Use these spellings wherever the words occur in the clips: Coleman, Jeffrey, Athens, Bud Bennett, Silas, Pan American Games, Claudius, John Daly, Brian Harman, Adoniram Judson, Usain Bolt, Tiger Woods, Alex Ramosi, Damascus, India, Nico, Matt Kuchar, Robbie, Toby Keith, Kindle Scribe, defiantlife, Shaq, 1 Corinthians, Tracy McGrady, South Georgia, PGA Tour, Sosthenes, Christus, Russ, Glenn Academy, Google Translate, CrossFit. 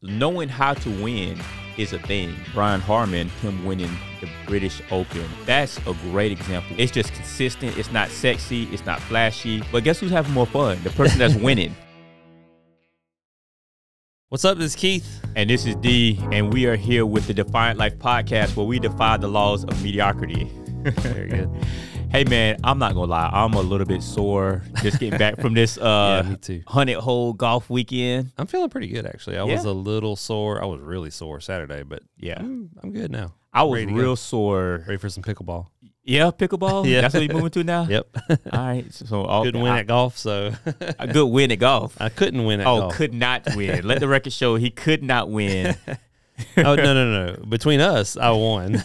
Knowing how to win is a thing. Brian Harman, him winning the British Open, that's a great example. It's just consistent. It's not sexy. It's not flashy. But guess who's having more fun? The person that's winning. What's up? This is Keith. And this is D. And we are here with the Defiant Life Podcast, where we defy the laws of mediocrity. Very good. Hey, man, I'm not going to lie. I'm a little bit sore just getting back from this 100-hole golf weekend. I'm feeling pretty good, actually. I was a little sore. I was really sore Saturday, but yeah, I'm good now. I was real sore. Ready for some pickleball. Yeah, pickleball. Yeah. That's what you're moving to now? Yep. All right. So a good win at golf. I couldn't win at golf. Oh, could not win. Let the record show he could not win. Oh, no. Between us, I won.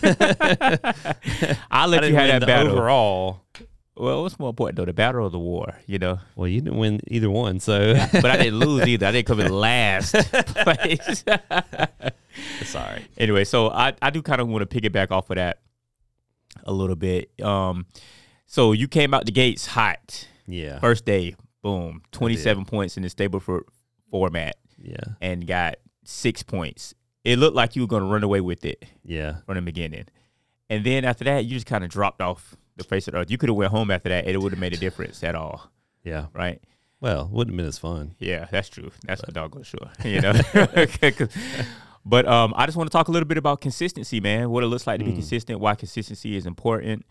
I'll let you have that battle. Overall. Well, what's more important, though, the battle or the war, you know? Well, you didn't win either one, so. But I didn't lose either. I didn't come in last place. Sorry. Anyway, so I do kind of want to piggyback off of that a little bit. So you came out the gates hot. Yeah. First day, boom, 27 points in the stable format. Yeah. And got 6 points. It looked like you were going to run away with it. Yeah. From the beginning. And then after that, you just kind of dropped off the face of the earth. You could have went home after that, and it would have made a difference at all. Yeah. Right? Well, it wouldn't have been as fun. Yeah, that's true. That's for doggone sure. You know? But I just want to talk a little bit about consistency, man. What it looks like to be consistent, why consistency is important,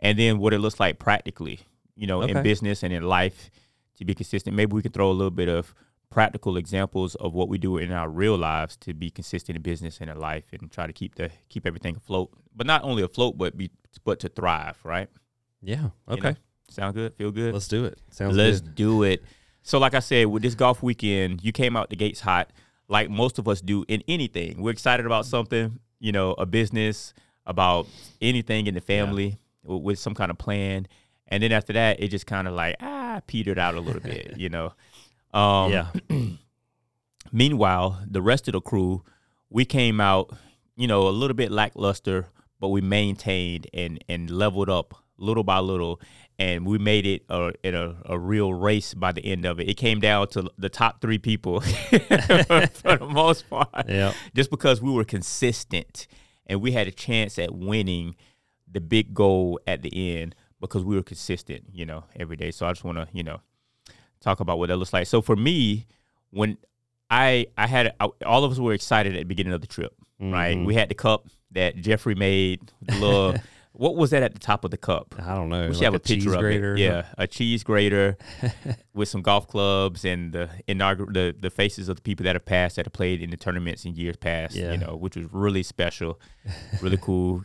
and then what it looks like practically, you know, in business and in life to be consistent. Maybe we can throw a little bit of practical examples of what we do in our real lives to be consistent in business and in life, and try to keep everything afloat. But not only afloat, but to thrive, right? Yeah. Okay. You know? Sound good? Feel good? Let's do it. Let's do it. So, like I said, with this golf weekend, you came out the gates hot, like most of us do in anything. We're excited about something, you know, a business, about anything in the family with some kind of plan, and then after that, it just kind of like petered out a little bit, you know. Meanwhile, the rest of the crew, we came out, you know, a little bit lackluster, but we maintained and leveled up little by little, and we made it in a real race by the end of it. It came down to the top three people for the most part, just because we were consistent and we had a chance at winning the big goal at the end because we were consistent, you know, every day. So I just want to, you know, talk about what that looks like. So for me, when I all of us were excited at the beginning of the trip, right? We had the cup that Jeffrey made. What was that at the top of the cup? I don't know. We should have a picture of it. Yeah, a cheese grater with some golf clubs and the faces of the people that have passed, that have played in the tournaments in years past, you know, which was really special, really cool.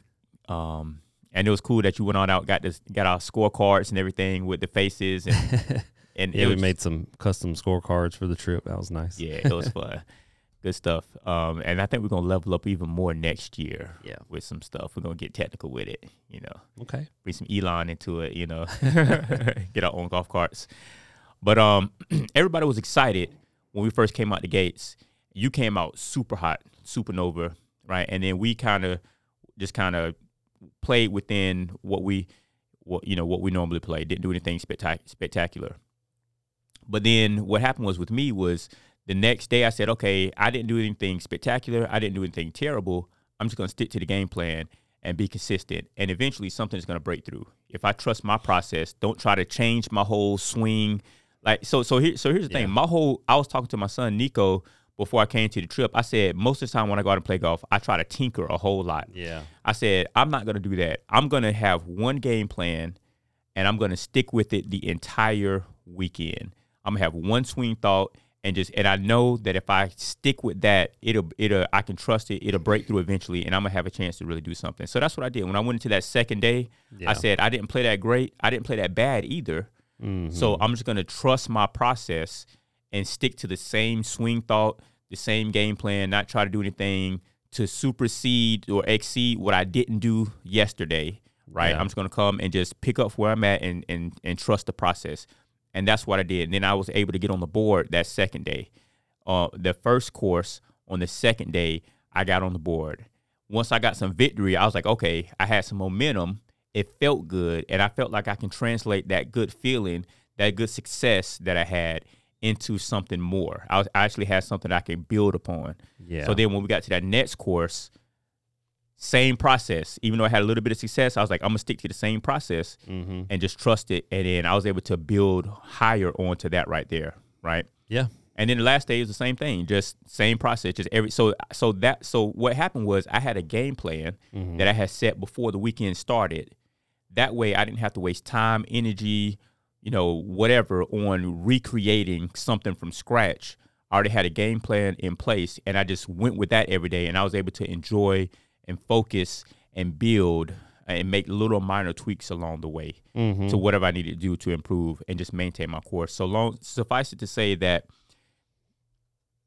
And it was cool that you went on out, got our scorecards and everything with the faces and. And we made some custom scorecards for the trip. That was nice. Yeah, it was fun. Good stuff. And I think we're going to level up even more next year with some stuff. We're going to get technical with it, you know. Okay. Bring some Elon into it, you know. Get our own golf carts. But everybody was excited when we first came out the gates. You came out super hot, supernova, right? And then we kind of played within what we normally play. Didn't do anything spectacular. But then what happened was with me was the next day I said, okay, I didn't do anything spectacular. I didn't do anything terrible. I'm just going to stick to the game plan and be consistent. And eventually something is going to break through. If I trust my process, don't try to change my whole swing. Like, so here's the thing. I was talking to my son, Nico, before I came to the trip. I said, most of the time when I go out and play golf, I try to tinker a whole lot. Yeah. I said, I'm not going to do that. I'm going to have one game plan and I'm going to stick with it the entire weekend. I'm gonna have one swing thought and I know that if I stick with that, I can trust it. It'll break through eventually, and I'm gonna have a chance to really do something. So that's what I did. When I went into that second day, I said I didn't play that great. I didn't play that bad either. Mm-hmm. So I'm just gonna trust my process and stick to the same swing thought, the same game plan. Not try to do anything to supersede or exceed what I didn't do yesterday. Right? Yeah. I'm just gonna come and just pick up where I'm at and trust the process. And that's what I did. And then I was able to get on the board that second day. The first course on the second day, I got on the board. Once I got some victory, I was like, okay, I had some momentum. It felt good. And I felt like I can translate that good feeling, that good success that I had into something more. I actually had something I could build upon. Yeah. So then when we got to that next course, same process. Even though I had a little bit of success, I was like, I'm going to stick to the same process and just trust it. And then I was able to build higher onto that right there, right? Yeah. And then the last day was the same thing, just same process. Just every so what happened was I had a game plan that I had set before the weekend started. That way I didn't have to waste time, energy, you know, whatever, on recreating something from scratch. I already had a game plan in place, and I just went with that every day, and I was able to enjoy and focus and build and make little minor tweaks along the way to whatever I needed to do to improve and just maintain my course. So long, suffice it to say that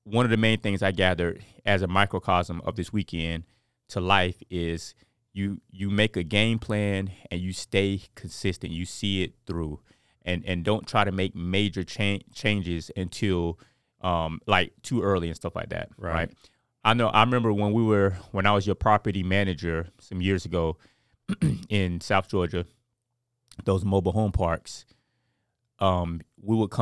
one of the main things I gathered as a microcosm of this weekend to life is you make a game plan and you stay consistent. You see it through, and don't try to make major changes until like too early and stuff like that. Right. I know. I remember when I was your property manager some years ago in South Georgia, those mobile home parks. We would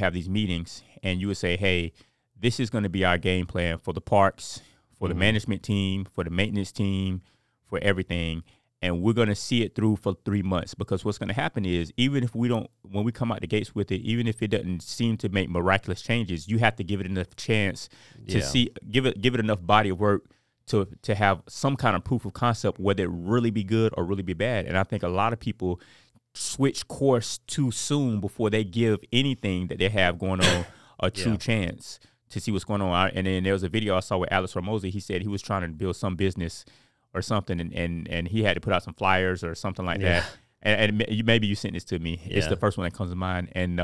have these meetings, and you would say, "Hey, this is going to be our game plan for the parks, for the management team, for the maintenance team, for everything. And we're going to see it through for 3 months, because what's going to happen is, even if we don't, when we come out the gates with it, even if it doesn't seem to make miraculous changes, you have to give it enough chance to see, give it enough body of work to have some kind of proof of concept, whether it really be good or really be bad. And I think a lot of people switch course too soon before they give anything that they have going on a true chance to see what's going on. And then there was a video I saw with Alex Ramosi. He said he was trying to build some business or something, and he had to put out some flyers or something like that. And maybe you sent this to me. Yeah. It's the first one that comes to mind. And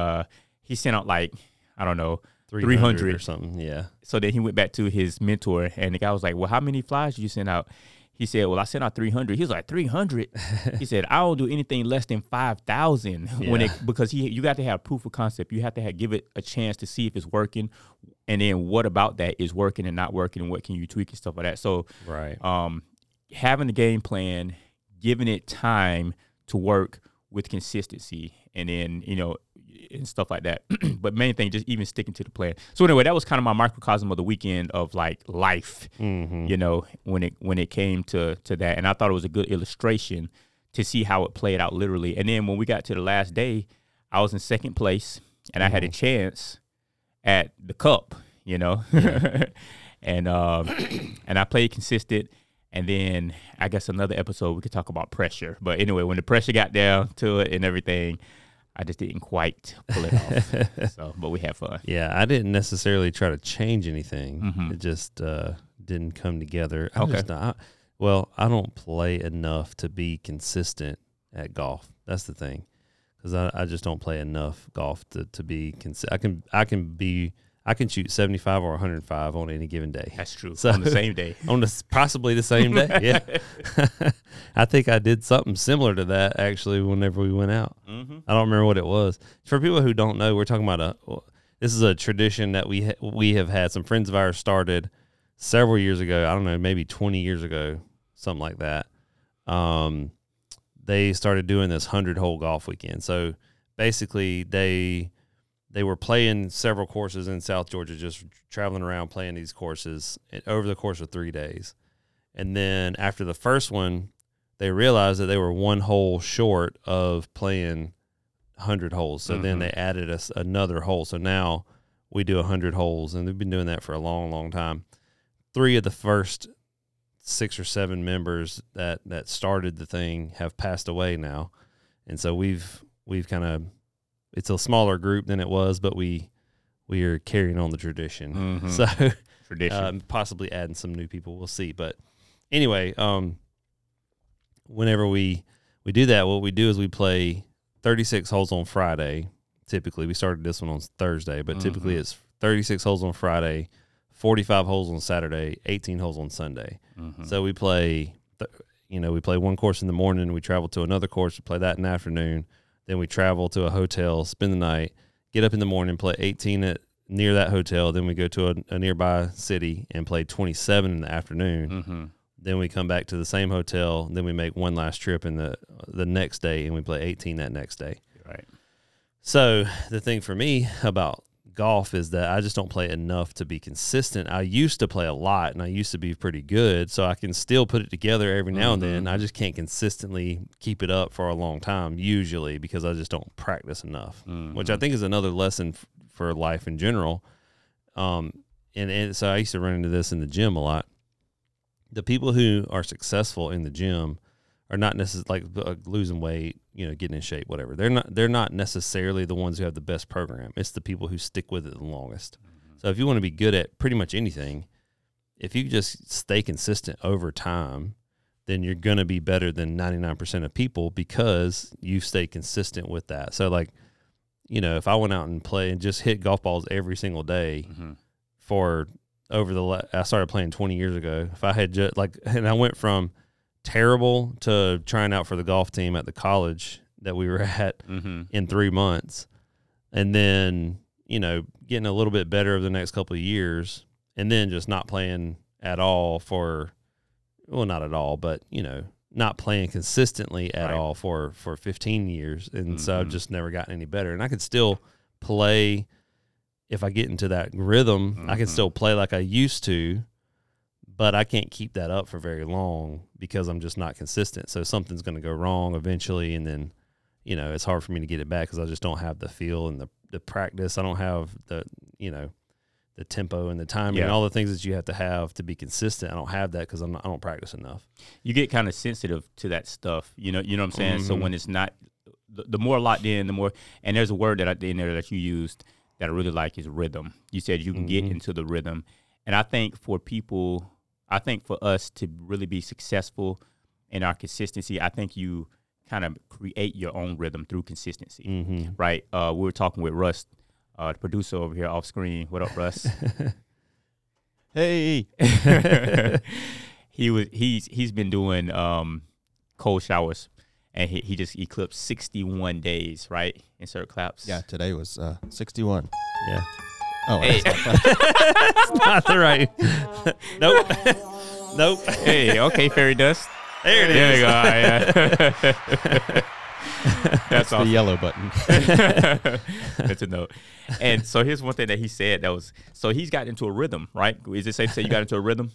he sent out, like, I don't know, 300 or something. Yeah. So then he went back to his mentor, and the guy was like, "Well, how many flyers did you send out?" He said, "Well, I sent out 300. He was like, 300? He said, "I don't do anything less than 5,000 because you got to have proof of concept. You have to give it a chance to see if it's working, and then what about that is working and not working, and what can you tweak and stuff like that." So, having the game plan, giving it time to work with consistency, and then and stuff like that. But main thing, just even sticking to the plan. So anyway, that was kind of my microcosm of the weekend of, like, life, when it came to that. And I thought it was a good illustration to see how it played out literally. And then when we got to the last day, I was in second place, and I had a chance at the cup, and I played consistent. And then I guess another episode we could talk about pressure. But anyway, when the pressure got down to it and everything, I just didn't quite pull it off. But we had fun. Yeah, I didn't necessarily try to change anything. It just didn't come together. I don't play enough to be consistent at golf. That's the thing, because I just don't play enough golf to be consistent. I can shoot 75 or 105 on any given day. That's true. So, on the same day. Possibly the same day, yeah. I think I did something similar to that, actually, whenever we went out. I don't remember what it was. For people who don't know, we're talking about this is a tradition that we have had. Some friends of ours started several years ago. I don't know, maybe 20 years ago, something like that. They started doing this 100-hole golf weekend. So, basically, they were playing several courses in South Georgia, just traveling around playing these courses over the course of 3 days. And then after the first one, they realized that they were one hole short of playing 100 holes. So then they added another hole. So now we do 100 holes, and they've been doing that for a long, long time. Three of the first 6 or 7 members that started the thing have passed away now. And so we've kind of – it's a smaller group than it was, but we are carrying on the tradition. So tradition. Possibly adding some new people. We'll see. But anyway, whenever we do that, what we do is we play 36 holes on Friday. Typically, we started this one on Thursday, but typically it's 36 holes on Friday, 45 holes on Saturday, 18 holes on Sunday. So we play, we play one course in the morning. We travel to another course to play that in the afternoon. Then we travel to a hotel, spend the night, get up in the morning, play 18 near that hotel. Then we go to a nearby city and play 27 in the afternoon. Then we come back to the same hotel. Then we make one last trip in the next day, and we play 18 that next day. Right. So the thing for me about golf is that I just don't play enough to be consistent. I used to play a lot, and I used to be pretty good, so I can still put it together every now and then. I just can't consistently keep it up for a long time, usually, because I just don't practice enough, which I think is another lesson for life in general. And so I used to run into this in the gym a lot. The people who are successful in the gym are not necessarily like losing weight, you know, getting in shape, whatever. They're not necessarily the ones who have the best program. It's the people who stick with it the longest. So if you want to be good at pretty much anything, if you just stay consistent over time, then you're going to be better than 99% of people because you stay consistent with that. So like, you know, if I went out and play and just hit golf balls every single day for over the, I started playing 20 years ago. If I had just like, and I went from terrible to trying out for the golf team at the college that we were at in 3 months. And then, you know, getting a little bit better over the next couple of years and then just not playing at all for, well, not at all, but you know, not playing consistently at all for 15 years. And so I've just never gotten any better. And I could still play. If I get into that rhythm, I can still play like I used to, but I can't keep that up for very long because I'm just not consistent. So something's going to go wrong eventually. And then, you know, it's hard for me to get it back because I just don't have the feel and the practice. I don't have the, you know, the tempo and the timing and all the things that you have to be consistent. I don't have that because I don't practice enough. You get kind of sensitive to that stuff. You know what I'm saying? So when it's not, the more locked in, the more, and there's a word that I did in there that you used that I really like is rhythm. You said you can get into the rhythm. And I think for people, I think for us to really be successful in our consistency, I think you kind of create your own rhythm through consistency, right? We were talking with Russ, the producer over here off screen. What up, Russ? Hey. He's been doing cold showers. And he just eclipsed 61 days, right? Insert claps. Yeah, today was 61. Yeah. Oh, hey. That's not the right. Nope. Nope. Hey, okay, fairy dust. There it is. There we go. That's awesome. The yellow button. That's a note. And so here's one thing that he said that was, so he's gotten into a rhythm, right? Is it safe to say you got into a rhythm?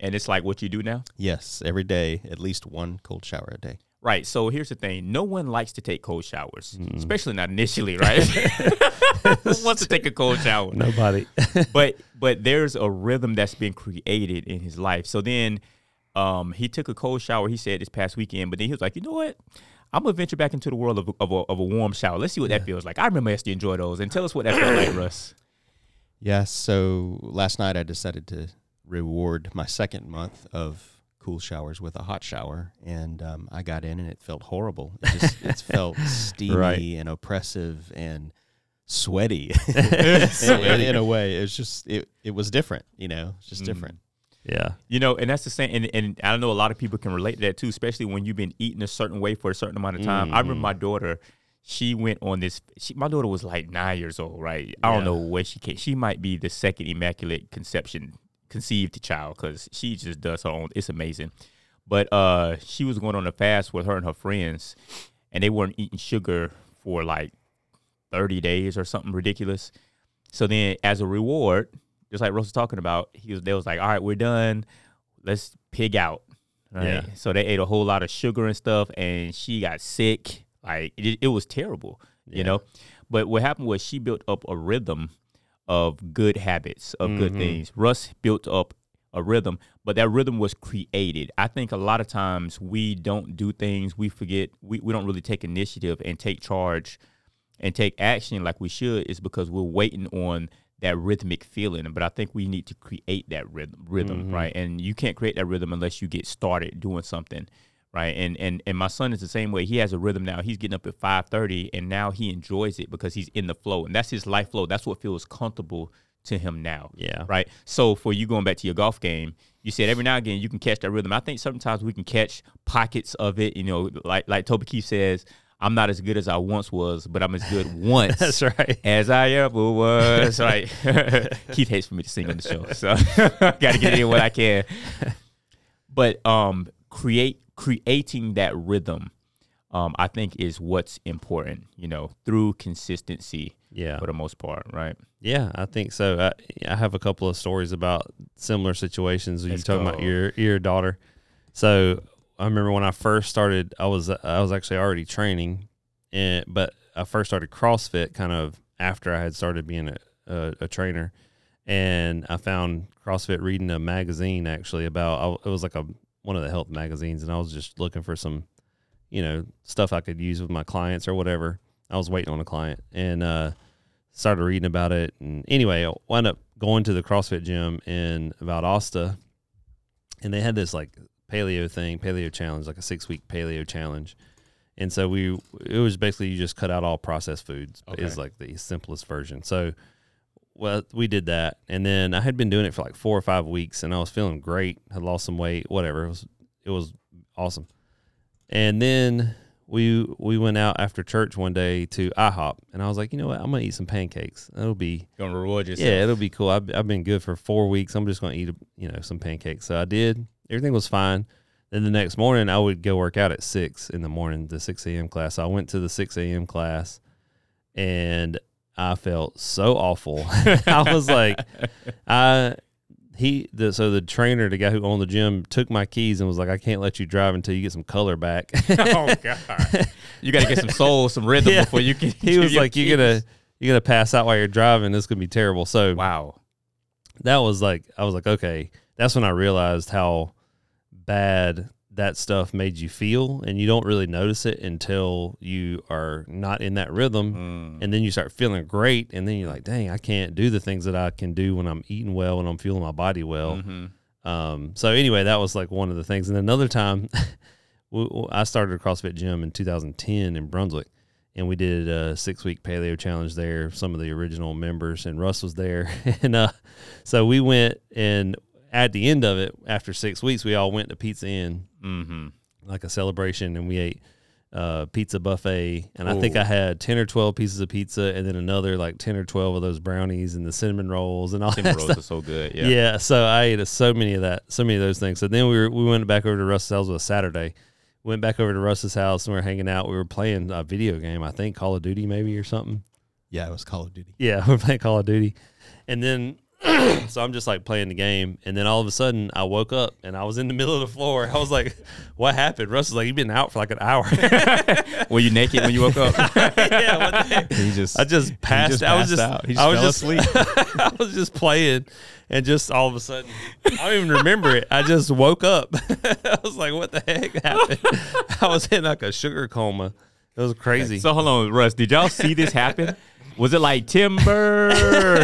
And it's like what you do now? Yes, every day, at least one cold shower a day. Right, so here's the thing. No one likes to take cold showers, especially not initially, right? Who wants to take a cold shower? Nobody. But there's a rhythm that's been created in his life. So then he took a cold shower, he said, this past weekend. But then he was like, you know what? I'm going to venture back into the world of a warm shower. Let's see what that feels like. I remember I used to enjoy those. And tell us what that felt like, Russ. Yeah, so last night I decided to reward my second month of cool showers with a hot shower, and I got in and it felt horrible. It felt steamy and oppressive and sweaty in a way. It's just it was different, you know, it's just different. Yeah. You know, and that's the same. And I know a lot of people can relate to that too, especially when you've been eating a certain way for a certain amount of time. I remember my daughter, she went on this. My daughter was like 9 years old, right? I don't know where she came. She might be the second immaculate conceived child because she just does her own. It's amazing. But she was going on a fast with her and her friends, and they weren't eating sugar for like 30 days or something ridiculous. So then as a reward, just like Russ was talking about, they was like, all right, we're done. Let's pig out. Right? Yeah. So they ate a whole lot of sugar and stuff, and she got sick. Like it was terrible, you know. But what happened was she built up a rhythm of good habits, of good things. Russ built up a rhythm, but that rhythm was created. I think a lot of times we don't do things, we forget, we don't really take initiative and take charge and take action like we should is because we're waiting on that rhythmic feeling. But I think we need to create that rhythm right? And you can't create that rhythm unless you get started doing something, right? And my son is the same way. He has a rhythm now. He's getting up at 5:30, and now he enjoys it because he's in the flow, and that's his life flow. That's what feels comfortable to him now, yeah, right? So for you going back to your golf game, you said every now and again you can catch that rhythm. I think sometimes we can catch pockets of it, you know, like Toby Keith says, I'm not as good as I once was, but I'm as good once that's right. as I ever was, right? Keith hates for me to sing on the show, so I got to get in what I can. But creating that rhythm, I think, is what's important, you know, through consistency. Yeah, for the most part, right? Yeah, I think so. I have a couple of stories about similar situations. You're talking about your daughter. So I remember when I first started, I was actually already training, but I first started CrossFit kind of after I had started being a trainer, and I found CrossFit reading a magazine actually about, it was like one of the health magazines, and I was just looking for some, stuff I could use with my clients or whatever. I was waiting on a client and started reading about it. And anyway, I wound up going to the CrossFit gym in Valdosta, and they had this like paleo challenge, like a 6-week paleo challenge. And so it was basically you just cut out all processed foods. Okay. Is like the simplest version. So we did that. And then I had been doing it for like 4 or 5 weeks, and I was feeling great. Had lost some weight, whatever. It was awesome. And then we went out after church one day to IHOP, and I was like, you know what? I'm going to eat some pancakes. It'll be – going to reward yourself. Yeah, it'll be cool. I've been good for 4 weeks. I'm just going to eat, some pancakes. So I did. Everything was fine. Then the next morning, I would go work out at 6 in the morning, the 6 a.m. class. So I went to the 6 a.m. class, and I felt so awful. I was like – So the trainer, the guy who owned the gym, took my keys and was like, I can't let you drive until you get some color back. Oh, God. You got to get some soul, some rhythm before you can. He was like, you're gonna pass out while you're driving. This could be terrible. So wow. That was like, I was like, okay. That's when I realized how bad that stuff made you feel, and you don't really notice it until you are not in that rhythm. And then you start feeling great, and then you're like, dang, I can't do the things that I can do when I'm eating well and I'm fueling my body well. Mm-hmm. So anyway, that was like one of the things. And another time I started a CrossFit gym in 2010 in Brunswick, and we did a 6-week paleo challenge there. Some of the original members, and Russ was there. And so we went, and at the end of it, after 6 weeks, we all went to Pizza Inn, mm-hmm. like a celebration, and we ate pizza buffet. And ooh. I think I had 10 or 12 pieces of pizza, and then another like 10 or 12 of those brownies and the cinnamon rolls and all cinnamon that rolls stuff. Are so good, yeah. Yeah, so I ate so many of those things. So then we went back over to Russ's house. It was a Saturday. Went back over to Russ's house, and we were hanging out. We were playing a video game, I think, Call of Duty maybe or something. Yeah, it was Call of Duty. Yeah, we were playing Call of Duty. And then... so I'm just like playing the game, and then all of a sudden I woke up and I was in the middle of the floor. I was like, what happened? Russ was like, you've been out for like an hour. Were you naked when you woke up? Yeah, what the heck? I just passed out. I was just asleep. I was just playing, and just all of a sudden, I don't even remember it. I just woke up. I was like, what the heck happened? I was in like a sugar coma. It was crazy. So hold on, Russ, did y'all see this happen? Was it like timber?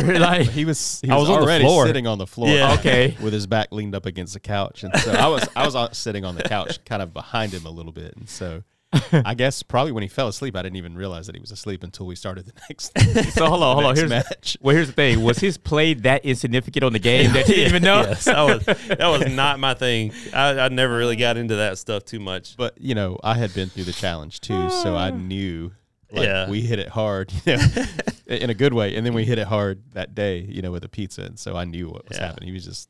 Like he was already sitting on the floor. Yeah. Okay. With his back leaned up against the couch. And so I was sitting on the couch kind of behind him a little bit. And so I guess probably when he fell asleep, I didn't even realize that he was asleep until we started the next So hold on. Here's match. Well, here's the thing. Was his play that insignificant on the game that you didn't even know? Yes, that was not my thing. I never really got into that stuff too much. But, I had been through the challenge too, so I knew... Like yeah, we hit it hard, in a good way, and then we hit it hard that day, with a pizza, and so I knew what was happening. He was just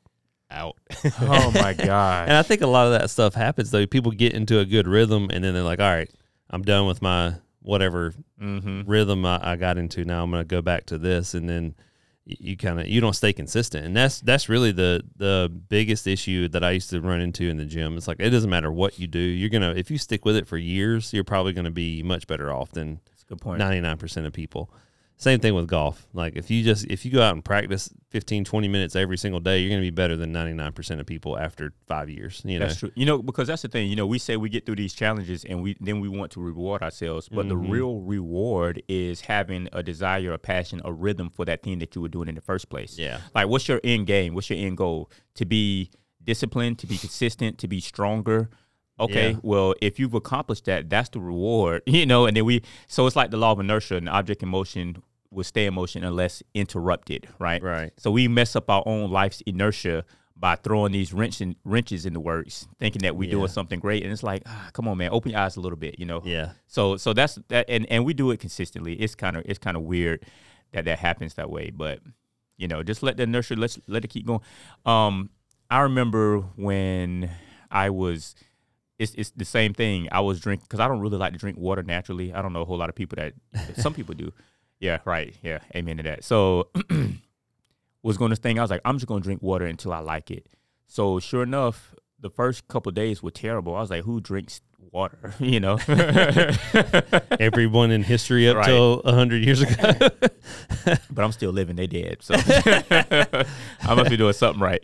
out. Oh my God! And I think a lot of that stuff happens though. People get into a good rhythm, and then they're like, "All right, I'm done with my whatever rhythm I got into. Now I'm going to go back to this," and then you don't stay consistent, and that's really the biggest issue that I used to run into in the gym. It's like, it doesn't matter what you do, if you stick with it for years, you're probably gonna be much better off than 99% of people. Same thing with golf. Like if you go out and practice 15-20 minutes every single day, you're gonna be better than 99% of people after 5 years. That's true. Because that's the thing. We say we get through these challenges, and we want to reward ourselves, but the real reward is having a desire, a passion, a rhythm for that thing that you were doing in the first place. Yeah. Like, what's your end game? What's your end goal? To be disciplined, to be consistent, to be stronger. Okay, well, if you've accomplished that, that's the reward, and then so it's like the law of inertia, an object in motion will stay in motion unless interrupted, right? Right. So we mess up our own life's inertia by throwing these wrenches in the works, thinking that we're doing something great, and it's like, come on, man, open your eyes a little bit, Yeah. So that's that, and we do it consistently. It's kind of weird that happens that way, but just let the inertia, let it keep going. I remember when I was. It's the same thing. I was drinking, because I don't really like to drink water naturally. I don't know a whole lot of people that, some people do. Yeah, right. Yeah, amen to that. So was going to think, I was like, I'm just going to drink water until I like it. So sure enough, the first couple of days were terrible. I was like, who drinks water, you know? Everyone in history up right. till 100 years ago. But I'm still living. They dead, so I must be doing something right.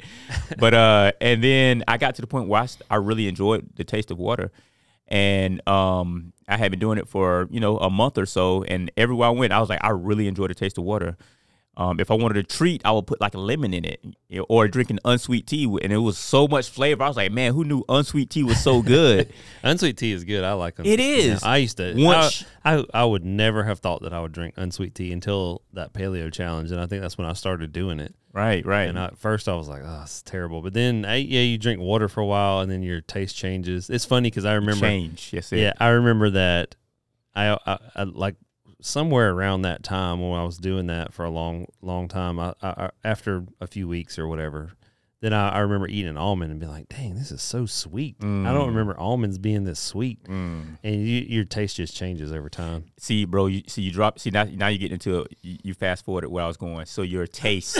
But and then I got to the point where I really enjoyed the taste of water. And I had been doing it for, you know, a month or so. And everywhere I went, I was like, I really enjoy the taste of water. If I wanted a treat, I would put like a lemon in it or drink an unsweet tea. And it was so much flavor. I was like, man, who knew unsweet tea was so good? Unsweet tea is good. I like them. It is. Yeah, I used to. I would never have thought that I would drink unsweet tea until that paleo challenge. And I think that's when I started doing it. Right, right. And at first I was like, oh, it's terrible. But then, you drink water for a while and then your taste changes. It's funny because I remember. Change, yes. Yeah, I remember that I like. Somewhere around that time when I was doing that for a long, long time, I after a few weeks or whatever, then I remember eating an almond and being like, dang, this is so sweet. I don't remember almonds being this sweet. And your taste just changes over time. See, bro, now you get into it. You fast forwarded where I was going. So your taste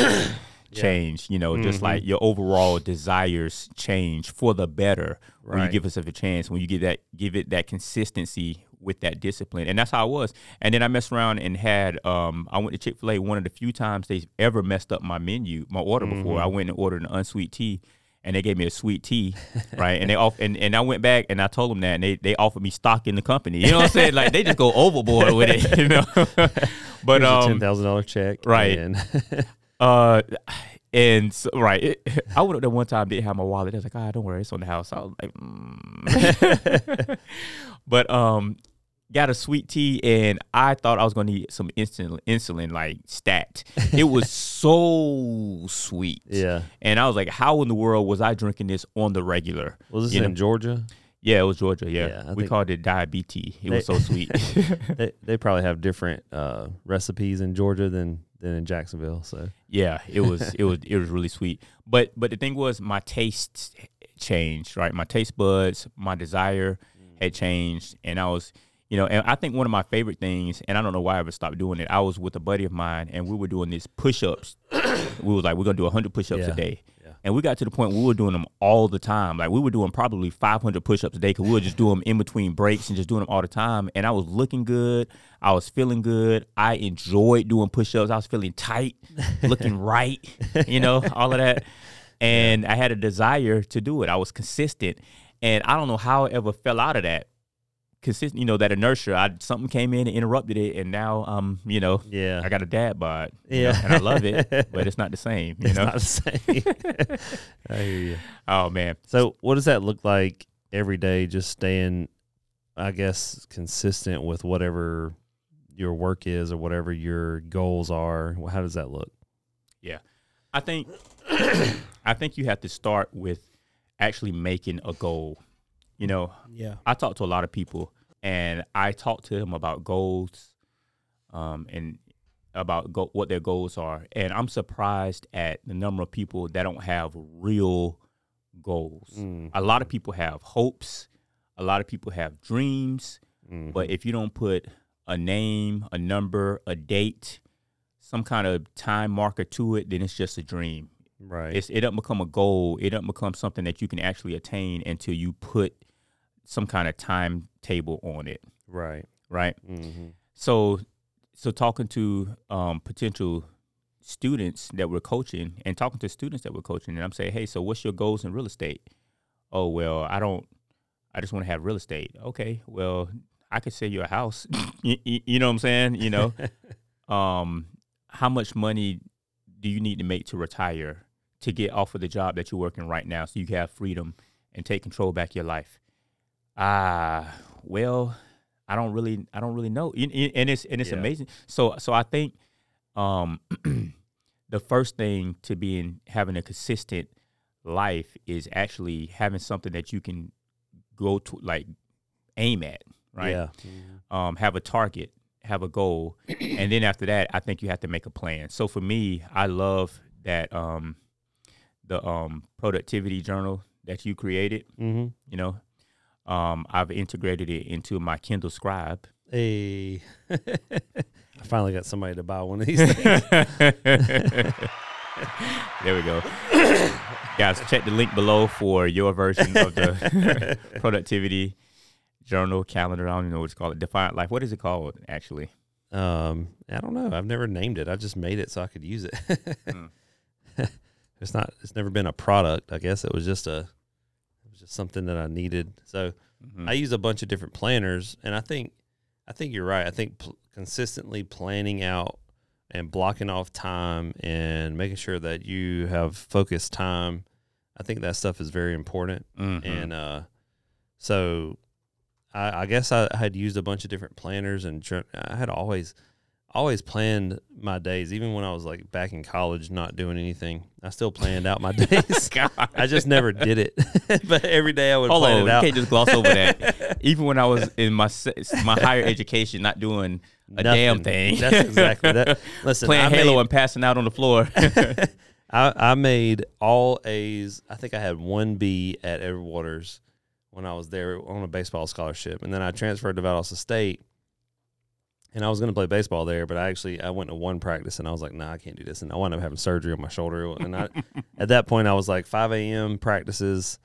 change, you know, just like your overall desires change for the better when you give yourself a chance, when you give it that consistency with that discipline. And that's how I was. And then I messed around and had, I went to Chick-fil-A one of the few times they've ever messed up my menu, my order before. I went and ordered an unsweet tea and they gave me a sweet tea, right? And I went back and I told them that and they offered me stock in the company. You know what I'm saying? Like they just go overboard with it, you know? But here's a $10,000 check. Right. And I went up there one time, didn't have my wallet. I was like, ah, don't worry, it's on the house. I was like, But, got a sweet tea, and I thought I was going to eat some insulin, like stat. It was so sweet. Yeah. And I was like, how in the world was I drinking this on the regular? Was this in Georgia? Yeah, it was Georgia, yeah. We called it diabetes. It was so sweet. They probably have different recipes in Georgia than in Jacksonville. So yeah, it was really sweet. But the thing was, my tastes changed, right? My taste buds, my desire had changed, and I was... You know, and I think one of my favorite things, and I don't know why I ever stopped doing it, I was with a buddy of mine, and we were doing these push-ups. We was like, we're going to do 100 push-ups a day. Yeah. And we got to the point where we were doing them all the time. Like, we were doing probably 500 push-ups a day because we would just do them in between breaks and just doing them all the time. And I was looking good. I was feeling good. I enjoyed doing push-ups. I was feeling tight, looking right, you know, all of that. And I had a desire to do it. I was consistent. And I don't know how I ever fell out of that. Consistent, you know, that inertia. Something came in and interrupted it, and now you know, I got a dad bod, you know, and I love it, but it's not the same. You know, not the same. I hear you. Oh man. So, what does that look like every day? Just staying, I guess, consistent with whatever your work is or whatever your goals are. How does that look? Yeah, I think you have to start with actually making a goal. You know, I talk to a lot of people, and I talk to them about goals and about what their goals are. And I'm surprised at the number of people that don't have real goals. A lot of people have hopes. A lot of people have dreams. But if you don't put a name, a number, a date, some kind of time marker to it, then it's just a dream. Right. It doesn't become a goal. It doesn't become something that you can actually attain until you put some kind of timetable on it. Right. Right. Mm-hmm. So talking to potential students that we're coaching and I'm saying, hey, so what's your goals in real estate? Oh, well, I just want to have real estate. Okay. Well, I could sell you a house. You know what I'm saying? You know, how much money do you need to make to retire, to get off of the job that you're working right now so you can have freedom and take control back of your life? Well, I don't really know. And it's amazing. So I think the first thing to having a consistent life is actually having something that you can go to, like aim at, right? Yeah. Have a target, have a goal. And then after that, I think you have to make a plan. So for me, I love that the productivity journal that you created. Mm-hmm. You know, I've integrated it into my Kindle Scribe. Hey. I finally got somebody to buy one of these things. There we go. Guys, check the link below for your version of the productivity journal, calendar. I don't even know what it's called. Defiant Life. What is it called, actually? I don't know. I've never named it. I just made it so I could use it. It's not. It's never been a product. I guess it was just a. It was just something that I needed. So I use a bunch of different planners, and I think you're right. I think consistently planning out and blocking off time and making sure that you have focused time. I think that stuff is very important. And so I guess I had used a bunch of different planners, and I had always planned my days. Even when I was like back in college, not doing anything, I still planned out my days. I just never did it. But every day I would plan it out. You can't just gloss over that. Even when I was in my higher education, not doing a damn thing. That's exactly that. Listen, playing Halo and passing out on the floor. I made all A's. I think I had one B at Edward Waters when I was there on a baseball scholarship, and then I transferred to Valdosta State. And I was going to play baseball there, but I went to one practice, and I was like, nah, I can't do this. And I wound up having surgery on my shoulder. And at that point, I was like, 5 a.m. practices,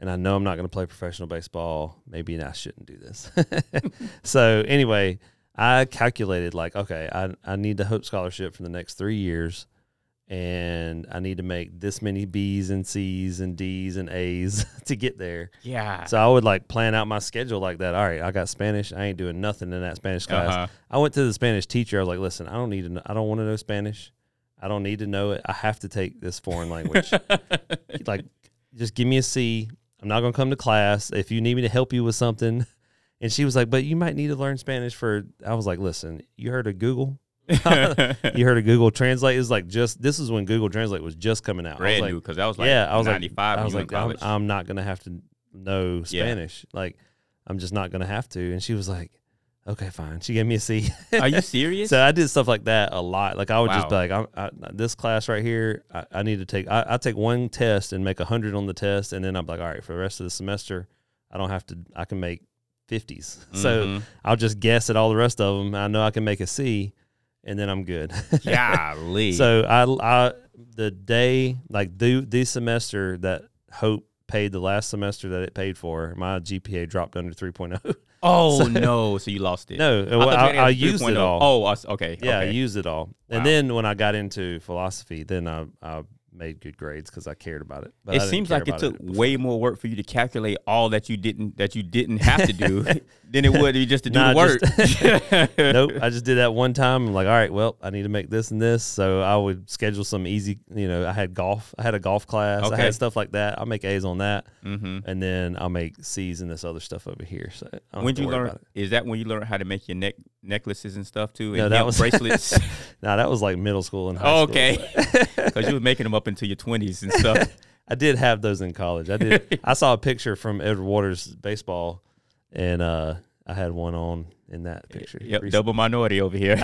and I know I'm not going to play professional baseball. Maybe I shouldn't do this. So anyway, I calculated, like, okay, I need the Hope Scholarship for the next 3 years, and I need to make this many B's and C's and D's and A's to get there. Yeah. So I would like plan out my schedule like that. All right, I got Spanish. I ain't doing nothing in that Spanish class. I went to the Spanish teacher. I was like, listen, I don't want to know Spanish. I don't need to know it. I have to take this foreign language. Like, just give me a C. I'm not going to come to class. If you need me to help you with something. And she was like, but you might need to learn Spanish for, I was like, listen, you heard of Google? You heard of Google Translate? Is like, just this is when Google Translate was just coming out. Brand new, because I was like, yeah, I was 95. Like, I was like, I'm not gonna have to know Spanish. Yeah. Like, I'm just not gonna have to. And she was like, okay, fine. She gave me a C. Are you serious? So I did stuff like that a lot. Like I would just be like, this class right here, I need to take. I take one test and make 100 on the test, and then I'm like, all right, for the rest of the semester, I don't have to. I can make 50s. So I'll just guess at all the rest of them. I know I can make a C. And then I'm good. Golly. So the day, like the semester that Hope paid, the last semester that it paid for, my GPA dropped under 3.0. Oh, so, no. So you lost it. No. I used it all. Oh, okay. Yeah, okay. I used it all. Wow. And then when I got into philosophy, then I made good grades because I cared about it. But it seems like it took way more work for you to calculate all that you didn't have to do than it would be just to do the work. Nope, I just did that one time. I'm like, all right, well, I need to make this and this, so I would schedule some easy. You know, I had a golf class. Okay. I had stuff like that. I'll make A's on that, and then I'll make C's in this other stuff over here. So when did you learn? Is that when you learned how to make your necklaces and stuff too? And no, that was bracelets. No, that was like middle school and high school. Okay, because you were making them up into your 20s and stuff. I did have those in college. I did. I saw a picture from Edward Waters baseball, and I had one on in that picture. Yep, recently. Double minority over here.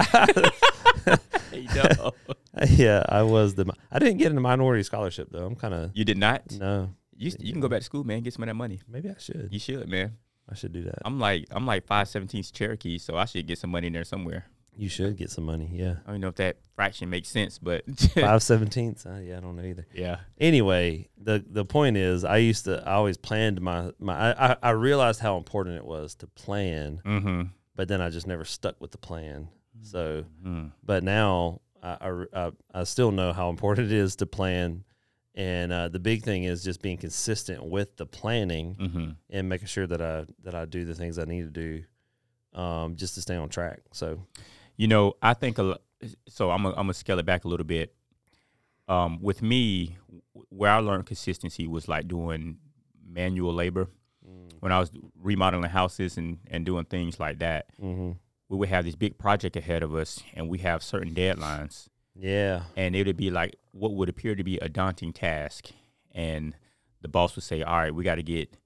Yeah, I was I didn't get a minority scholarship though. I'm kind of. You did not? No. You can go back to school, man. Get some of that money. Maybe I should. You should, man. I should do that. I'm like 5/17 Cherokee, so I should get some money in there somewhere. You should get some money, yeah. I don't know if that fraction makes sense, but 5/17, yeah, I don't know either. Yeah. Anyway, the point is, I always planned I realized how important it was to plan, but then I just never stuck with the plan. So, but now I still know how important it is to plan, and the big thing is just being consistent with the planning and making sure that I do the things I need to do, just to stay on track. So. You know, I think I'm going to scale it back a little bit. With me, where I learned consistency was like doing manual labor. When I was remodeling houses and doing things like that, we would have this big project ahead of us, and we have certain deadlines. Yeah. And it would be like what would appear to be a daunting task. And the boss would say, all right, we got to get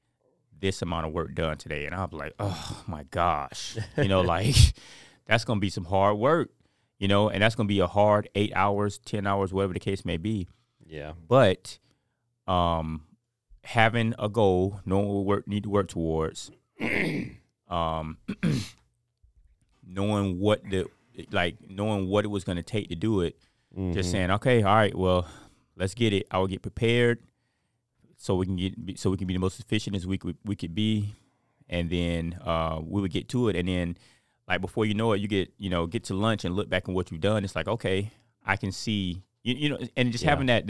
this amount of work done today. And I'd be like, oh, my gosh. You know, like... That's going to be some hard work, you know, and that's going to be a hard 8 hours, 10 hours, whatever the case may be. Yeah. But having a goal, knowing what we need to work towards, knowing what the like knowing what it was going to take to do it, mm-hmm. just saying, okay, all right, well, let's get it. I will get prepared so we can be the most efficient as we could be. And then we would get to it. And then, like, before you know it, you get to lunch and look back on what you've done. It's like, okay, I can see, and just having that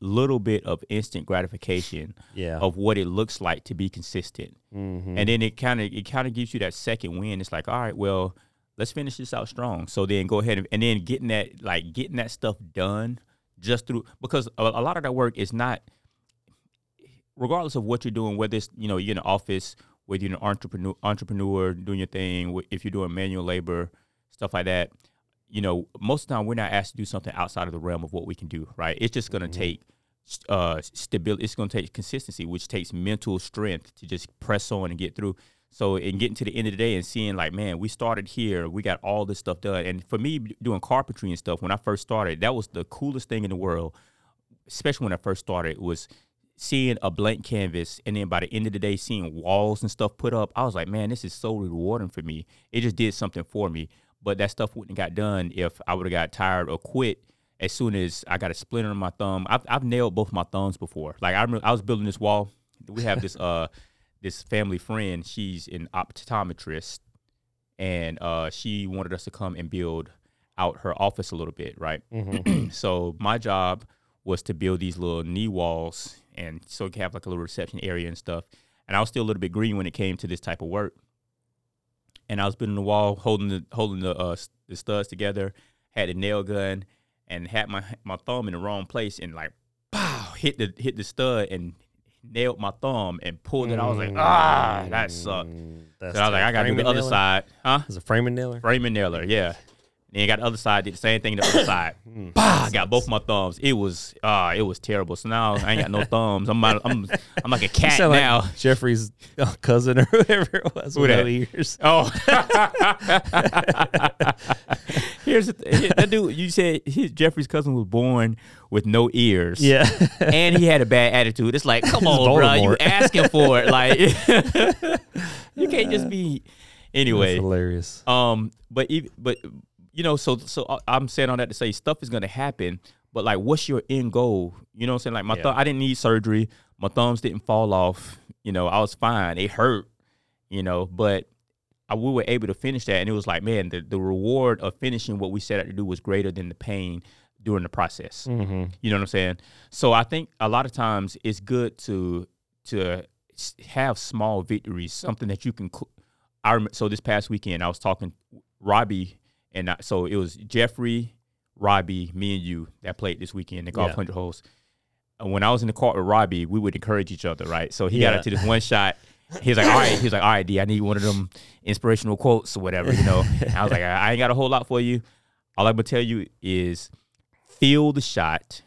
little bit of instant gratification of what it looks like to be consistent. Mm-hmm. And then it kind of gives you that second win. It's like, all right, well, let's finish this out strong. So then go ahead and then getting that stuff done just through, because a lot of that work is not, regardless of what you're doing, whether it's, you're in the office, whether you're an entrepreneur doing your thing, if you're doing manual labor, stuff like that, most of the time we're not asked to do something outside of the realm of what we can do, right? It's just going to take stability. It's going to take consistency, which takes mental strength to just press on and get through. So, and getting to the end of the day and seeing, like, man, we started here, we got all this stuff done. And for me, doing carpentry and stuff, when I first started, that was the coolest thing in the world, especially when I first started, was seeing a blank canvas, and then by the end of the day, seeing walls and stuff put up. I was like, man, this is so rewarding for me. It just did something for me. But that stuff wouldn't have got done if I would have got tired or quit as soon as I got a splinter on my thumb. I've nailed both my thumbs before. Like, I was building this wall. We have this this family friend. She's an optometrist, and she wanted us to come and build out her office a little bit, right? Mm-hmm. So my job was to build these little knee walls, and so it could have like a little reception area and stuff. And I was still a little bit green when it came to this type of work. And I was building the wall, holding the studs together, had a nail gun, and had my thumb in the wrong place, and like, pow, hit the stud and nailed my thumb and pulled it. I was like, that sucked. That's so I was like, I got to do the other side. Huh? It's a framing nailer? Framing nailer, yeah. Then got the other side, did the same thing to the other side. Bah, got both my thumbs. It was terrible. So now I ain't got no thumbs. I'm like a cat now. Like Jeffrey's cousin or whoever it was. Who that? Years. Oh, here's the that dude. You said Jeffrey's cousin was born with no ears. Yeah, and he had a bad attitude. It's like, come on, bro, you asking for it? Like, you can't just be. Anyway, that's hilarious. But. So I'm saying all that to say stuff is going to happen, but, like, what's your end goal? You know what I'm saying? Like, my I didn't need surgery. My thumbs didn't fall off. I was fine. It hurt, but we were able to finish that. And it was like, man, the reward of finishing what we set out to do was greater than the pain during the process. Mm-hmm. You know what I'm saying? So I think a lot of times it's good to have small victories, something that you can so this past weekend I was talking Robbie. And so it was Jeffrey, Robbie, me and you that played this weekend, the golf 100 holes. When I was in the court with Robbie, we would encourage each other, right? So he got up to this one shot. He's like, all right, D, I need one of them inspirational quotes or whatever, And I was like, I ain't got a whole lot for you. All I'm going to tell you is feel the shot,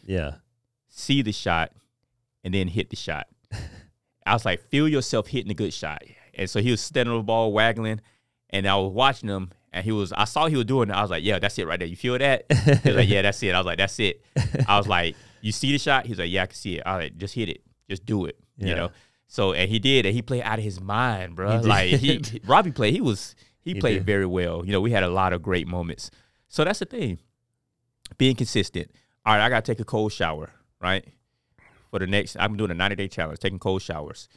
see the shot, and then hit the shot. I was like, feel yourself hitting a good shot. And so he was standing on the ball, waggling, and I was watching him. And I saw he was doing it. I was like, yeah, that's it right there. You feel that? He was like, yeah, that's it. I was like, that's it. I was like, you see the shot? He's like, yeah, I can see it. I was like, just hit it. Just do it. Yeah. So, and he did. And he played out of his mind, bro. Robbie played. He played very well. We had a lot of great moments. So that's the thing. Being consistent. All right, I got to take a cold shower, right? For the next, I'm doing a 90-day challenge, taking cold showers.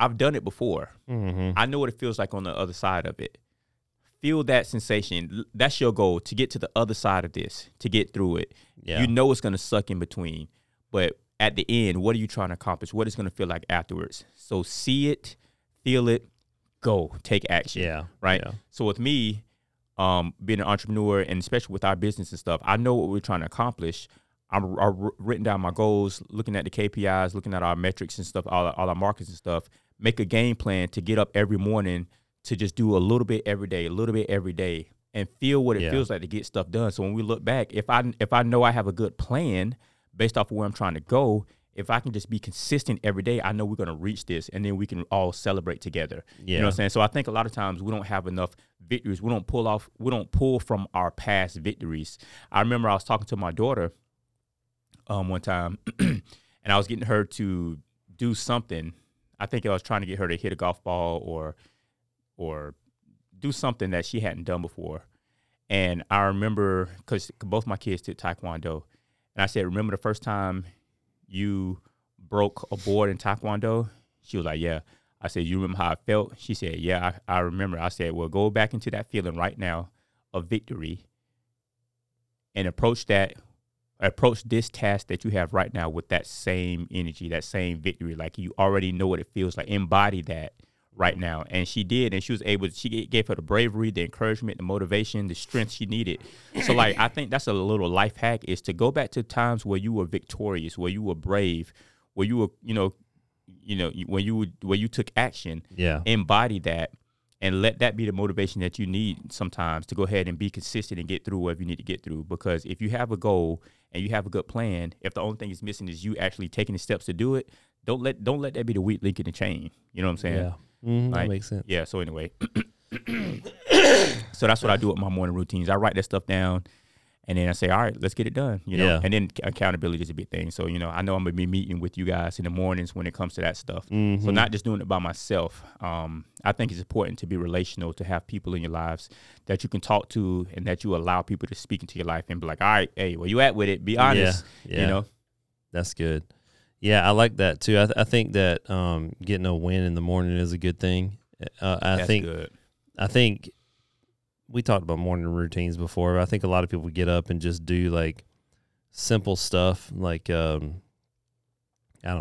I've done it before. Mm-hmm. I know what it feels like on the other side of it. Feel that sensation. That's your goal, to get to the other side of this, to get through it. Yeah. It's going to suck in between, but at the end, what are you trying to accomplish? What it's going to feel like afterwards? So see it, feel it, go, take action. Yeah. Right? Yeah. So with me, being an entrepreneur, and especially with our business and stuff, I know what we're trying to accomplish. I've written down my goals, looking at the KPIs, looking at our metrics and stuff, all our markets and stuff, make a game plan to get up every morning to just do a little bit every day, and feel what it feels like to get stuff done. So when we look back, if I know I have a good plan based off of where I'm trying to go, if I can just be consistent every day, I know we're going to reach this, and then we can all celebrate together. Yeah. You know what I'm saying? So I think a lot of times we don't have enough victories. We don't pull from our past victories. I remember I was talking to my daughter one time, and I was getting her to do something. I think I was trying to get her to hit a golf ball or do something that she hadn't done before. And I remember, because both my kids did Taekwondo, and I said, remember the first time you broke a board in Taekwondo? She was like, yeah. I said, you remember how I felt? She said, yeah, I remember. I said, well, go back into that feeling right now of victory and approach this task that you have right now with that same energy, that same victory. Like, you already know what it feels like. Embody that right now. And she did, and she was able to, she gave her the bravery, the encouragement, the motivation, the strength she needed. So, like, I think that's a little life hack, is to go back to times where you were victorious, where you were brave, where you were, when you took action, embody that, and let that be the motivation that you need sometimes to go ahead and be consistent and get through whatever you need to get through. Because if you have a goal and you have a good plan, if the only thing is missing is you actually taking the steps to do it, don't let that be the weak link in the chain. You know what I'm saying? Yeah, that makes sense. Yeah. So anyway, so that's what I do with my morning routines. I write that stuff down. And then I say, all right, let's get it done, you know. And then accountability is a big thing. So, I know I'm going to be meeting with you guys in the mornings when it comes to that stuff. Mm-hmm. So not just doing it by myself. I think it's important to be relational, to have people in your lives that you can talk to and that you allow people to speak into your life and be like, all right, hey, where you at with it? Be honest, you know. That's good. Yeah, I like that, too. I think that getting a win in the morning is a good thing. I think we talked about morning routines before, but I think a lot of people get up and just do like simple stuff. Like, I don't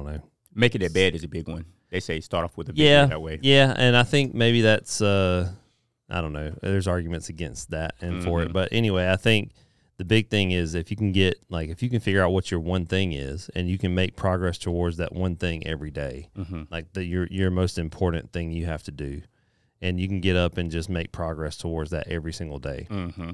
know. Making their bed is a big one. They say start off with a bed that way. Yeah. And I think maybe that's, I don't know. There's arguments against that and for it. But anyway, I think the big thing is if you can figure out what your one thing is and you can make progress towards that one thing every day, like your most important thing you have to do. And you can get up and just make progress towards that every single day. Mm-hmm.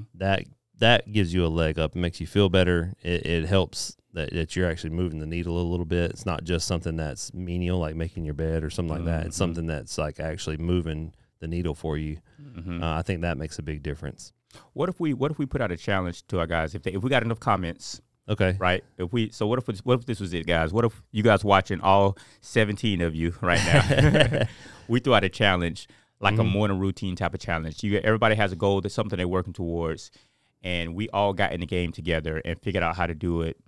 That gives you a leg up. It makes you feel better. It helps that you're actually moving the needle a little bit. It's not just something that's menial, like making your bed or something like that. It's something that's like actually moving the needle for you. Mm-hmm. I think that makes a big difference. What if we put out a challenge to our guys? If we got enough comments. Okay. Right. What if this was it, guys? What if you guys watching, all 17 of you right now, we threw out a challenge. Like a morning routine type of challenge. Everybody has a goal. That's something they're working towards. And we all got in the game together and figured out how to do it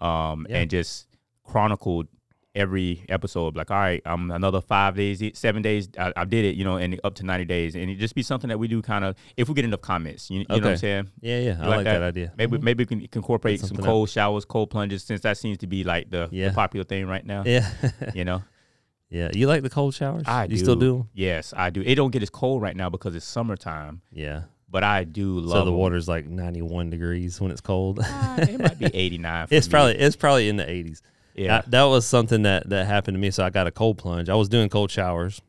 and just chronicled every episode. Like, all right, I'm another 5 days, 7 days. I did it, and up to 90 days. And it just be something that we do kind of, if we get enough comments. You know what I'm saying? Yeah, yeah. I like that idea. Maybe we can incorporate some cold showers, cold plunges, since that seems to be like the popular thing right now. Yeah. Yeah, you like the cold showers? I do. You still do them? Yes, I do. It don't get as cold right now because it's summertime. Yeah. But I do love it. So the water's like 91 degrees when it's cold. It might be 89 for me. It's probably in the 80s. Yeah. That was something that happened to me, so I got a cold plunge. I was doing cold showers.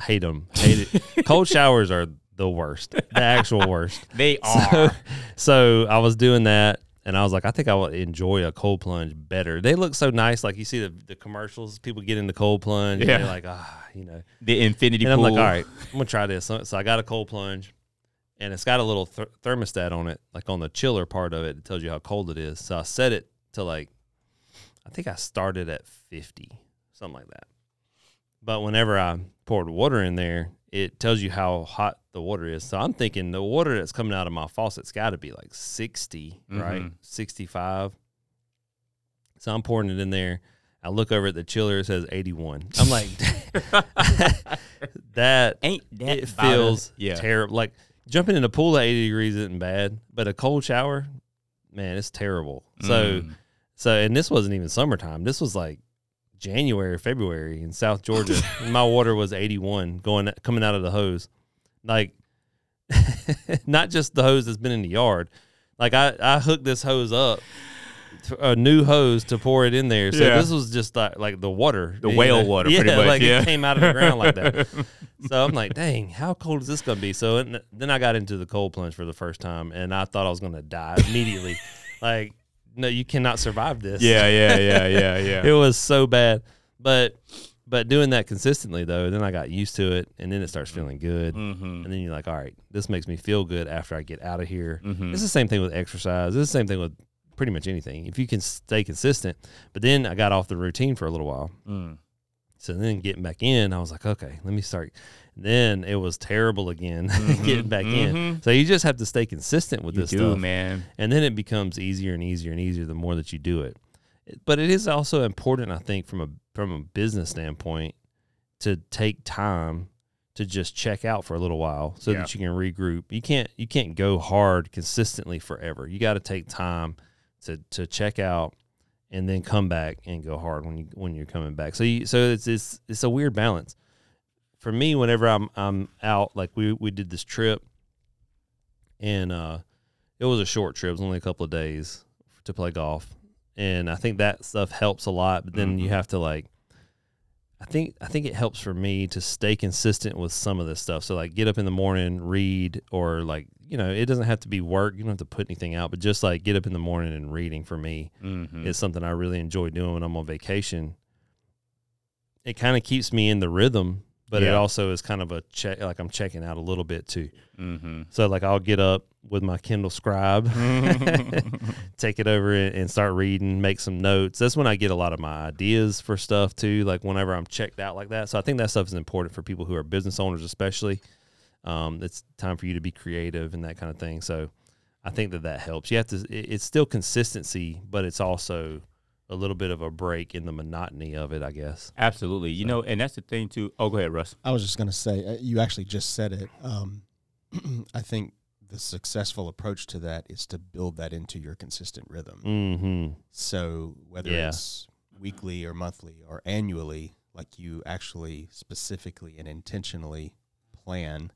I hate them. Hate it. Cold showers are the worst, the actual worst. They are. So I was doing that. And I was like, I think I would enjoy a cold plunge better. They look so nice. Like, you see the commercials, people get in the cold plunge. Yeah. And they're like, The infinity pool. And I'm like, all right, I'm going to try this. So I got a cold plunge. And it's got a little thermostat on it, like on the chiller part of it. It tells you how cold it is. So I set it to I think I started at 50, something like that. But whenever I poured water in there, it tells you how hot the water is. So I'm thinking the water that's coming out of my faucet's got to be like 60, right? 65. So I'm pouring it in there. I look over at the chiller. It says 81. I'm like, it feels terrible. Like, jumping in a pool at 80 degrees isn't bad, but a cold shower, man, it's terrible. So and this wasn't even summertime. This was like January, February in South Georgia. My water was 81 coming out of the hose. Like, not just the hose that's been in the yard. Like, I hooked this hose up, a new hose, to pour it in there. So this was just like the water. The whale water, pretty much. It came out of the ground like that. So I'm like, dang, how cold is this going to be? So then I got into the cold plunge for the first time, and I thought I was going to die immediately. Like, no, you cannot survive this. Yeah. It was so bad. But doing that consistently, though, then I got used to it, and then it starts feeling good. Mm-hmm. And then you're like, all right, this makes me feel good after I get out of here. Mm-hmm. It's the same thing with exercise. It's the same thing with pretty much anything. If you can stay consistent. But then I got off the routine for a little while. So then getting back in, I was like, okay, let me start. Then it was terrible again getting back in. So you just have to stay consistent with this stuff, man. And then it becomes easier and easier and easier the more that you do it. But it is also important, I think, from a business standpoint, to take time to just check out for a little while so that you can regroup. You can't go hard consistently forever. You got to take time to check out and then come back and go hard when you're coming back. So it's a weird balance. For me, whenever I'm out, like we did this trip, and it was a short trip. It was only a couple of days to play golf, and I think that stuff helps a lot. But then you have to like, I think it helps for me to stay consistent with some of this stuff. So like, get up in the morning, read, or like, you know, it doesn't have to be work. You don't have to put anything out, but just like get up in the morning and reading for me is something I really enjoy doing when I'm on vacation. It kind of keeps me in the rhythm, but it also is kind of a check. Like I'm checking out a little bit too. So like I'll get up with my Kindle Scribe, take it over and start reading, make some notes. That's when I get a lot of my ideas for stuff too. Like whenever I'm checked out like that. So I think that stuff is important for people who are business owners, especially. It's time for you to be creative and that kind of thing. So I think that helps. You have to, it's still consistency, but it's also a little bit of a break in the monotony of it, I guess. Absolutely. You know, and that's the thing too. Oh, go ahead, Russ. I was just going to say, you actually just said it. I think the successful approach to that is to build that into your consistent rhythm. So whether it's weekly or monthly or annually, like you actually specifically and intentionally plan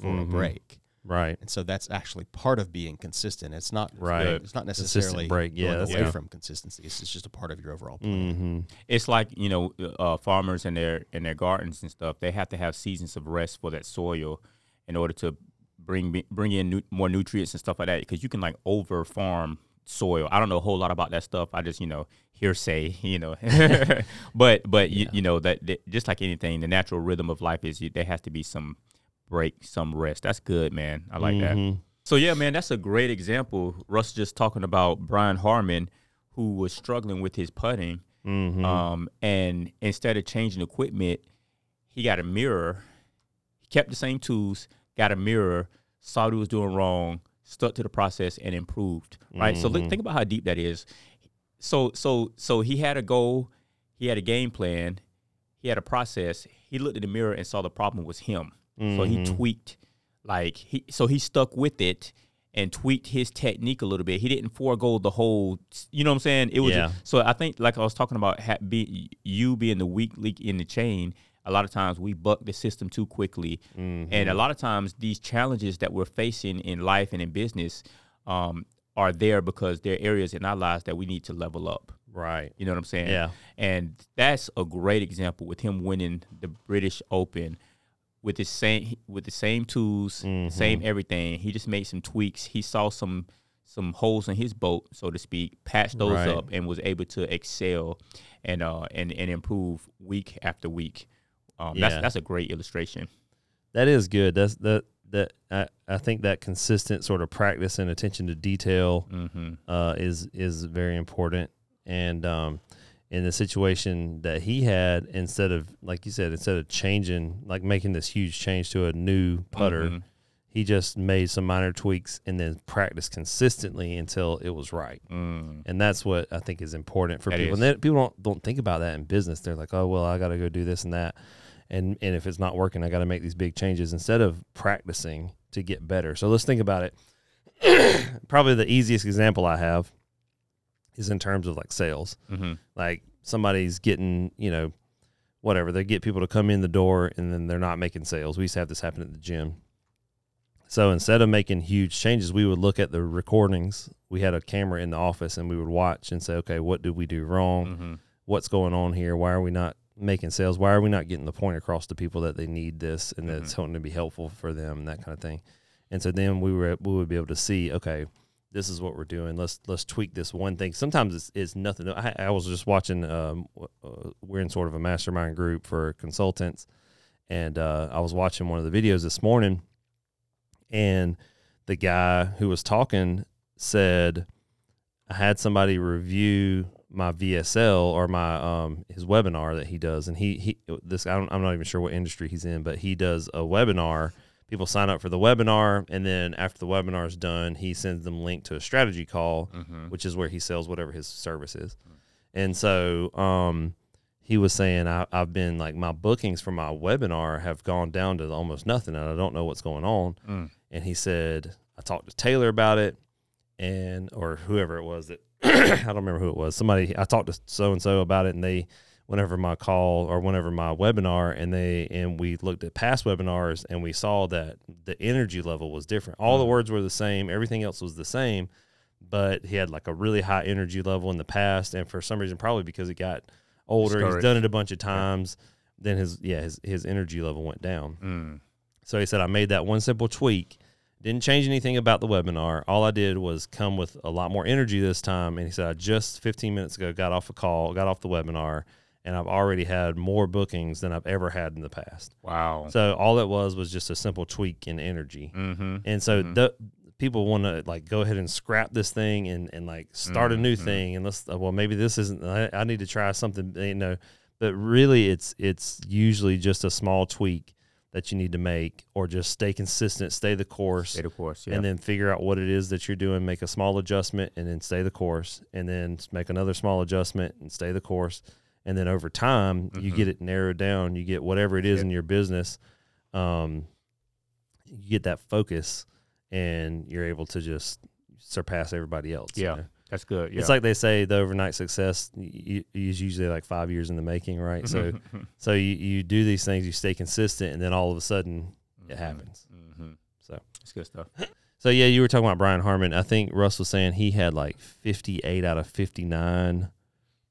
for a break, right? And so that's actually part of being consistent. It's not it's not necessarily break away from consistency. It's just a part of your overall plan. It's like, you know, farmers and their gardens and stuff, they have to have seasons of rest for that soil in order to bring in more nutrients and stuff like that, because you can like over farm soil. I don't know a whole lot about that stuff. I just, you know, hearsay, you know, but you know that just like anything, the natural rhythm of life is there has to be some break, some rest. That's good, man. I like that. So yeah, man, that's a great example. Russ just talking about Brian Harman, who was struggling with his putting, and instead of changing equipment, he got a mirror. He kept the same tools, got a mirror, saw what he was doing wrong, stuck to the process, and improved. Right. So think about how deep that is. So he had a goal, he had a game plan, he had a process. He looked in the mirror and saw the problem was him. So he tweaked, he stuck with it and tweaked his technique a little bit. He didn't forego the whole, you know what I'm saying? It was so I think, like I was talking about, you being the weak link in the chain. A lot of times we buck the system too quickly, and a lot of times these challenges that we're facing in life and in business are there because there are areas in our lives that we need to level up. Right. You know what I'm saying? Yeah. And that's a great example with him winning the British Open with the same tools, same everything. He just made some tweaks. He saw some holes in his boat, so to speak, patched those up, and was able to excel and improve week after week. That's a great illustration. That is good. I think that consistent sort of practice and attention to detail is very important. And in the situation that he had, instead of, like you said, changing, like making this huge change to a new putter, he just made some minor tweaks and then practiced consistently until it was right. And that's what I think is important for people. And then people don't think about that in business. They're like, oh, well, I got to go do this and that. And if it's not working, I got to make these big changes instead of practicing to get better. So let's think about it. Probably the easiest example I have is in terms of like sales. Like somebody's getting, you know, whatever. They get people to come in the door and then they're not making sales. We used to have this happen at the gym. So instead of making huge changes, we would look at the recordings. We had a camera in the office and we would watch and say, okay, what did we do wrong? What's going on here? Why are we not making sales? Why are we not getting the point across to people that they need this and that it's going to be helpful for them and that kind of thing? And so then we would be able to see, okay, this is what we're doing. Let's tweak this one thing. Sometimes it's nothing. I was just watching, we're in sort of a mastermind group for consultants, and I was watching one of the videos this morning, and the guy who was talking said, I had somebody review my VSL or my his webinar that he does, and I'm not even sure what industry he's in, but he does a webinar. People sign up for the webinar, and then after the webinar is done, he sends them a link to a strategy call, mm-hmm. which is where he sells whatever his service is. And so he was saying, I've been like, my bookings for my webinar have gone down to almost nothing, and I don't know what's going on. Mm. And he said, I talked to Taylor about it, or whoever it was that I don't remember who it was. Somebody, I talked to so-and-so about it, and they – whenever my webinar, and we looked at past webinars, and we saw that the energy level was different. All the words were the same. Everything else was the same, but he had like a really high energy level in the past. And for some reason, probably because he got older, he's done it a bunch of times. Then his energy level went down. Mm. So he said, I made that one simple tweak. Didn't change anything about the webinar. All I did was come with a lot more energy this time. And he said, I just 15 minutes ago got off the webinar, and I've already had more bookings than I've ever had in the past. Wow. So all it was just a simple tweak in energy. Mm-hmm. And so mm-hmm. People want to like go ahead and scrap this thing and like start mm-hmm. a new mm-hmm. thing. And maybe this isn't, I need to try something, you know, but really it's usually just a small tweak that you need to make, or just stay consistent, stay the course, yeah. And then figure out what it is that you're doing, make a small adjustment and then stay the course, and then make another small adjustment and stay the course. And then over time, mm-hmm. you get it narrowed down. You get whatever it is in your business. You get that focus, and you're able to just surpass everybody else. Yeah, you know? That's good. Yeah. It's like they say, the overnight success is usually like 5 years in the making, right? So so you do these things, you stay consistent, and then all of a sudden mm-hmm. it happens. Mm-hmm. So that's good stuff. So, yeah, you were talking about Brian Harman. I think Russ was saying he had like 58 out of 59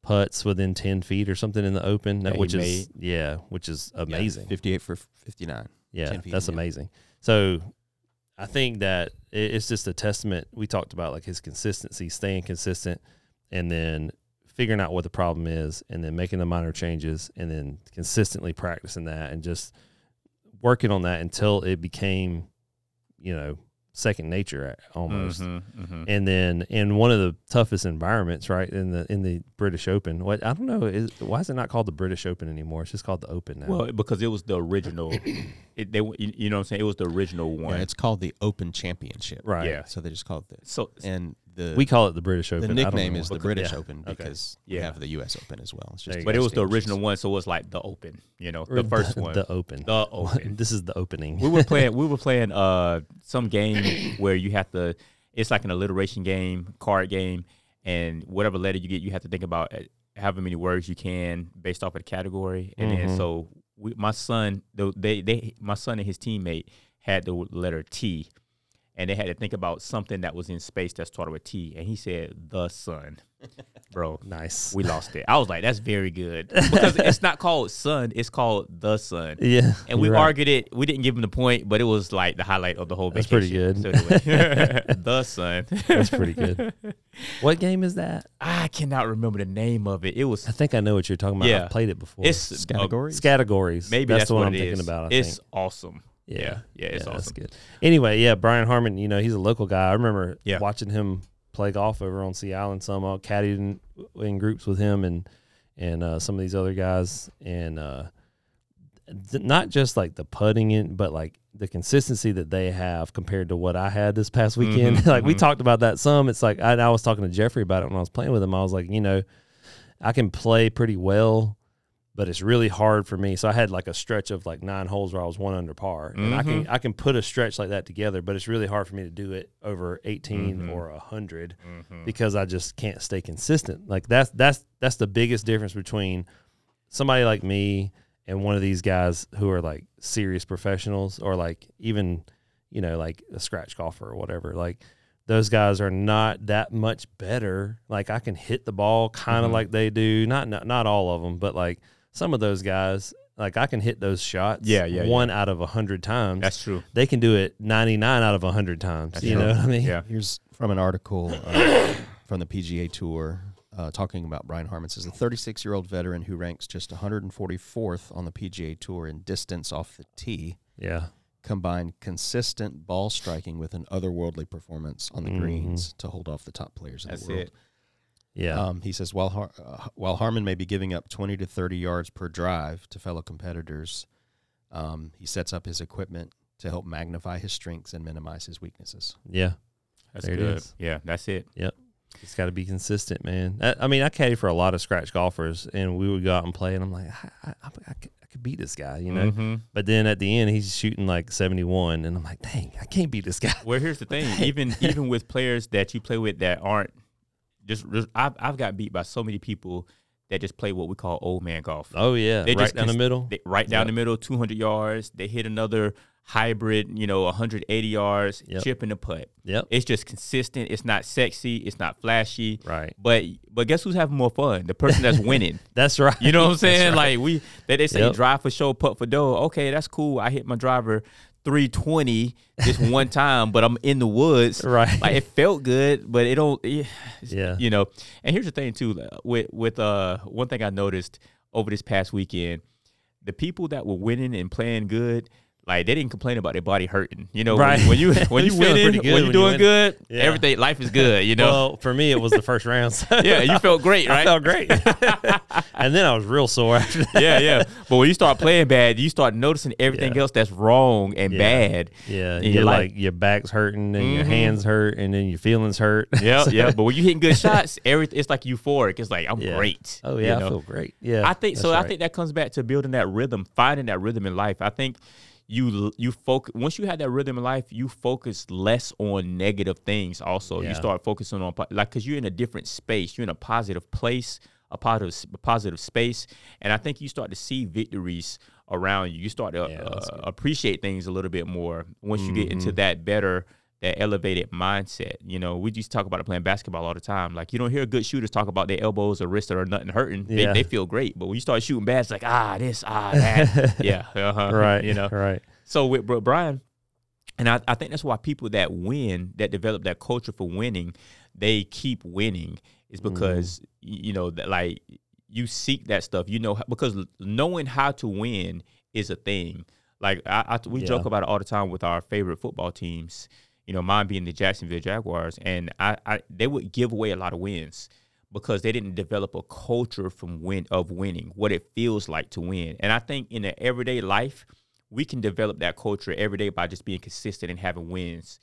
putts within 10 feet or something in the open, which is amazing. Yeah, 58 for 59. Yeah, that's amazing. So I think that it's just a testament. We talked about like his consistency, staying consistent, and then figuring out what the problem is, and then making the minor changes, and then consistently practicing that, and just working on that until it became, you know, second nature almost. Mm-hmm, mm-hmm. And then in one of the toughest environments, right, in the British Open. What I don't know is, why is it not called the British Open anymore? It's just called the Open now. Well, because it was the original. You know what I'm saying? It was the original one. Yeah, it's called the Open Championship. Right. Yeah. So they just called it this. So, and we call it the British Open. The nickname is the British Open because we have the U.S. Open as well. It's just but it was the original one, so it was like the Open, you know, the first one. The Open. This is the opening. We were playing some game where you have to, it's like an alliteration game, card game, and whatever letter you get, you have to think about however many words you can based off of the category. And mm-hmm. then so my son and his teammate had the letter T. And they had to think about something that was in space that started with T. And he said, the sun. Bro. Nice. We lost it. I was like, that's very good. Because it's not called sun. It's called the sun. Yeah. And we argued it. We didn't give him the point, but it was like the highlight of the whole vacation. That's pretty good. So anyway, the sun. That's pretty good. What game is that? I cannot remember the name of it. It was. I think I know what you're talking about. Yeah. I've played it before. It's categories. Categories. Maybe that's the one I'm thinking about. It's awesome. Yeah, it's awesome. That's good. Anyway, yeah, Brian Harman, you know, he's a local guy. I remember watching him play golf over on Sea Island some. I caddied in groups with him and some of these other guys. And not just like the putting in, but like the consistency that they have compared to what I had this past weekend. Mm-hmm, like mm-hmm. we talked about that some. It's like I was talking to Jeffrey about it when I was playing with him. I was like, you know, I can play pretty well, but it's really hard for me. So I had like a stretch of like 9 holes where I was 1 under par. And mm-hmm. I can put a stretch like that together, but it's really hard for me to do it over 18 mm-hmm. or 100 mm-hmm. because I just can't stay consistent. Like that's the biggest difference between somebody like me and one of these guys who are like serious professionals, or like even, you know, like a scratch golfer or whatever. Like those guys are not that much better. Like I can hit the ball kind of mm-hmm. like they do. Not all of them, but like some of those guys, like I can hit those shots one out of 100 times. That's true. They can do it 99 out of 100 times. That's true. Know what I mean? Yeah. Here's from an article from the PGA Tour talking about Brian Harman. It says, a 36-year-old veteran who ranks just 144th on the PGA Tour in distance off the tee combined consistent ball striking with an otherworldly performance on the greens to hold off the top players in the world. That's it. Yeah. He says, while Harman may be giving up 20 to 30 yards per drive to fellow competitors, he sets up his equipment to help magnify his strengths and minimize his weaknesses. Yeah. That's good. Yeah, that's it. Yep. It's got to be consistent, man. I mean, I caddy for a lot of scratch golfers, and we would go out and play, and I'm like, I could beat this guy, you know? Mm-hmm. But then at the end, he's shooting like 71, and I'm like, dang, I can't beat this guy. Well, here's the thing. Even with players that you play with that aren't just I've got beat by so many people that just play what we call old man golf. Oh, yeah. They just down the middle? Right down the middle, 200 yards. They hit another hybrid, 180 yards, chip and the putt. Yep. It's just consistent. It's not sexy. It's not flashy. Right. But guess who's having more fun? The person that's winning. That's right. You know what I'm saying? Right. Like they say drive for show, putt for dough. Okay, that's cool. I hit my driver 320 just one time, but I'm in the woods. Right. Like it felt good, but it don't. Yeah. You know. And here's the thing too. With one thing I noticed over this past weekend, the people that were winning and playing good, like they didn't complain about their body hurting, Right. When you winning, when you doing good, yeah. Everything life is good, Well, for me, it was the first round. So. Yeah, you felt great, right? I felt great, and then I was real sore after that. Yeah. But when you start playing bad, you start noticing everything else that's wrong and bad. Yeah, you're like your back's hurting and your hands hurt, and then your feelings hurt. Yeah, so. But when you hitting good shots, it's like euphoric. It's like I'm great. Oh yeah, I feel great. Yeah, I think so. Right. I think that comes back to building that rhythm, finding that rhythm in life. I think. You focus once you have that rhythm in life. You focus less on negative things. Also, you start focusing on because you're in a different space. You're in a positive place, a positive space, and I think you start to see victories around you. You start to appreciate things a little bit more once you get into that elevated mindset. We used to talk about playing basketball all the time. Like you don't hear good shooters talk about their elbows or wrists or nothing hurting. They feel great, but when you start shooting bad, it's like this, that, right. Right. So with Brian, and I think that's why people that win, that develop that culture for winning, they keep winning. Is because like you seek that stuff. Because knowing how to win is a thing. Like we joke about it all the time with our favorite football teams. Mine being the Jacksonville Jaguars, and they would give away a lot of wins because they didn't develop a culture of winning, what it feels like to win. And I think in the everyday life, we can develop that culture every day by just being consistent and having wins.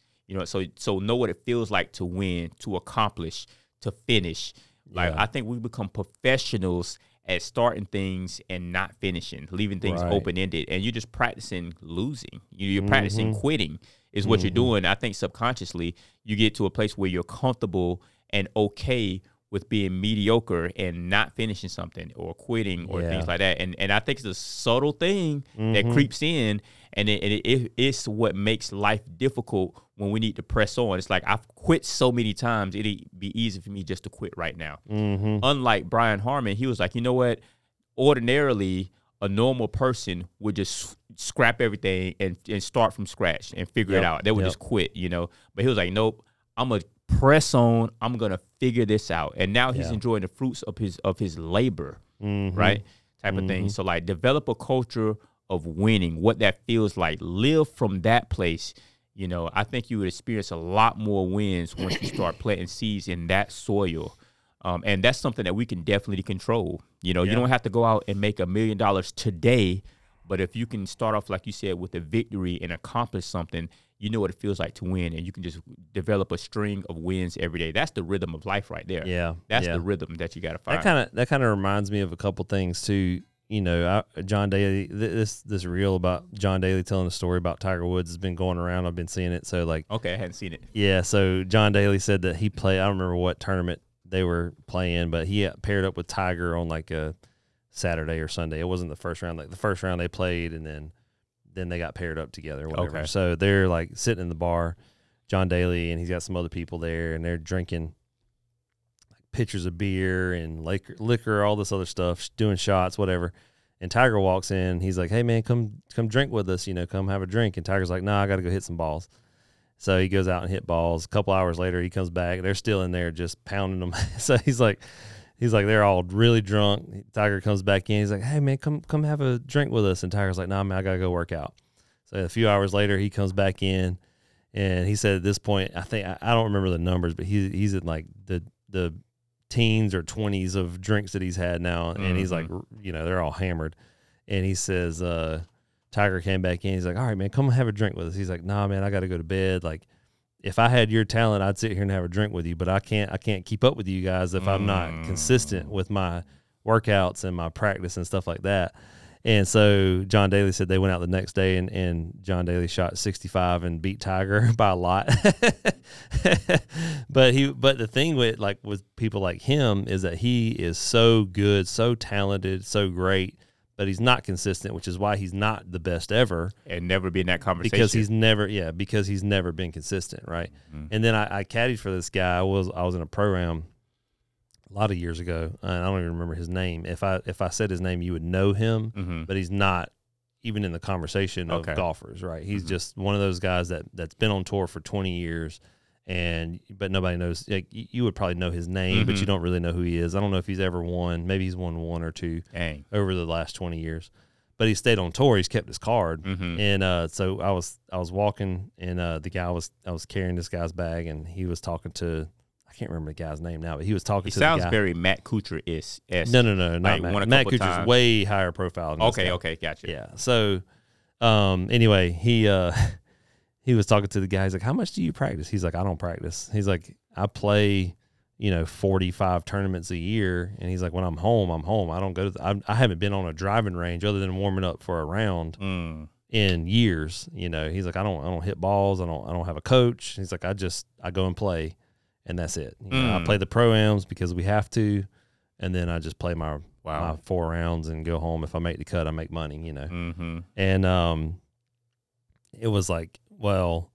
So know what it feels like to win, to accomplish, to finish. Like I think we become professionals at starting things and not finishing, leaving things open-ended, and you're just practicing losing. You're practicing quitting. Is what you're doing. I think subconsciously you get to a place where you're comfortable and okay with being mediocre and not finishing something or quitting or things like that. And I think it's a subtle thing that creeps in, and it's what makes life difficult when we need to press on. It's like I've quit so many times, it'd be easy for me just to quit right now. Unlike Brian Harman, he was like, you know what? Ordinarily, a normal person would just scrap everything and start from scratch and figure it out. They would just quit, But he was like, nope, I'm going to press on. I'm going to figure this out. And now he's enjoying the fruits of his labor, right, type of thing. So, like, develop a culture of winning, what that feels like. Live from that place. I think you would experience a lot more wins once you start planting seeds in that soil. And that's something that we can definitely control. You don't have to go out and make $1 million today, but if you can start off, like you said, with a victory and accomplish something, you know what it feels like to win, and you can just develop a string of wins every day. That's the rhythm of life right there. Yeah. That's the rhythm that you got to find. That kind of reminds me of a couple things, too. John Daly, this reel about John Daly telling a story about Tiger Woods has been going around. I've been seeing it. So, like. Okay, I hadn't seen it. Yeah, so John Daly said that he played, I don't remember what tournament they were playing, but he paired up with Tiger on like a Saturday or Sunday. It wasn't the first round. Like the first round they played, and then they got paired up together or whatever. Okay. So they're like sitting in the bar, John Daly, and he's got some other people there, and they're drinking like pitchers of beer and liquor, all this other stuff, doing shots, whatever. And Tiger walks in. He's like, hey, man, come drink with us, come have a drink. And Tiger's like, nah, I got to go hit some balls. So he goes out and hit balls. A couple hours later, he comes back. They're still in there just pounding them. So he's like, they're all really drunk. Tiger comes back in. He's like, hey, man, come have a drink with us. And Tiger's like, nah, man, I got to go work out. So a few hours later, he comes back in. And he said at this point, I think, I don't remember the numbers, but he's in like the teens or 20s of drinks that he's had now. And he's like, you know, they're all hammered. And he says, Tiger came back in. He's like, all right, man, come have a drink with us. He's like, nah, man, I got to go to bed. Like, if I had your talent, I'd sit here and have a drink with you, but I can't keep up with you guys if I'm not consistent with my workouts and my practice and stuff like that. And so John Daly said they went out the next day, and John Daly shot 65 and beat Tiger by a lot. But the thing with people like him is that he is so good, so talented, so great, but he's not consistent, which is why he's not the best ever. And never be in that conversation. Because he's never been consistent, right? Mm-hmm. And then I caddied for this guy. I was in a program a lot of years ago, and I don't even remember his name. If I said his name, you would know him, but he's not even in the conversation of golfers, right? He's just one of those guys that's been on tour for 20 years, but nobody knows. Like, you would probably know his name, but you don't really know who he is. I don't know if he's ever won. Maybe he's won one or two over the last 20 years. But he stayed on tour. He's kept his card. And so I was walking, and I was carrying this guy's bag, and he was talking to – I can't remember the guy's name now, but he was talking to the guy. He sounds very Matt Kuchar-esque. No, not Matt. Matt Kuchar's way higher profile than this guy. Okay, gotcha. Yeah, so anyway, he was talking to the guy. He's like, how much do you practice? He's like, I don't practice. He's like, I play, 45 tournaments a year. And he's like, when I'm home, I'm home. I don't go to I haven't been on a driving range other than warming up for a round in years. He's like, I don't hit balls. I don't have a coach. He's like, I go and play. And that's it. I play the pro-ams because we have to, and then I just play my 4 rounds and go home. If I make the cut, I make money, And it was like, well,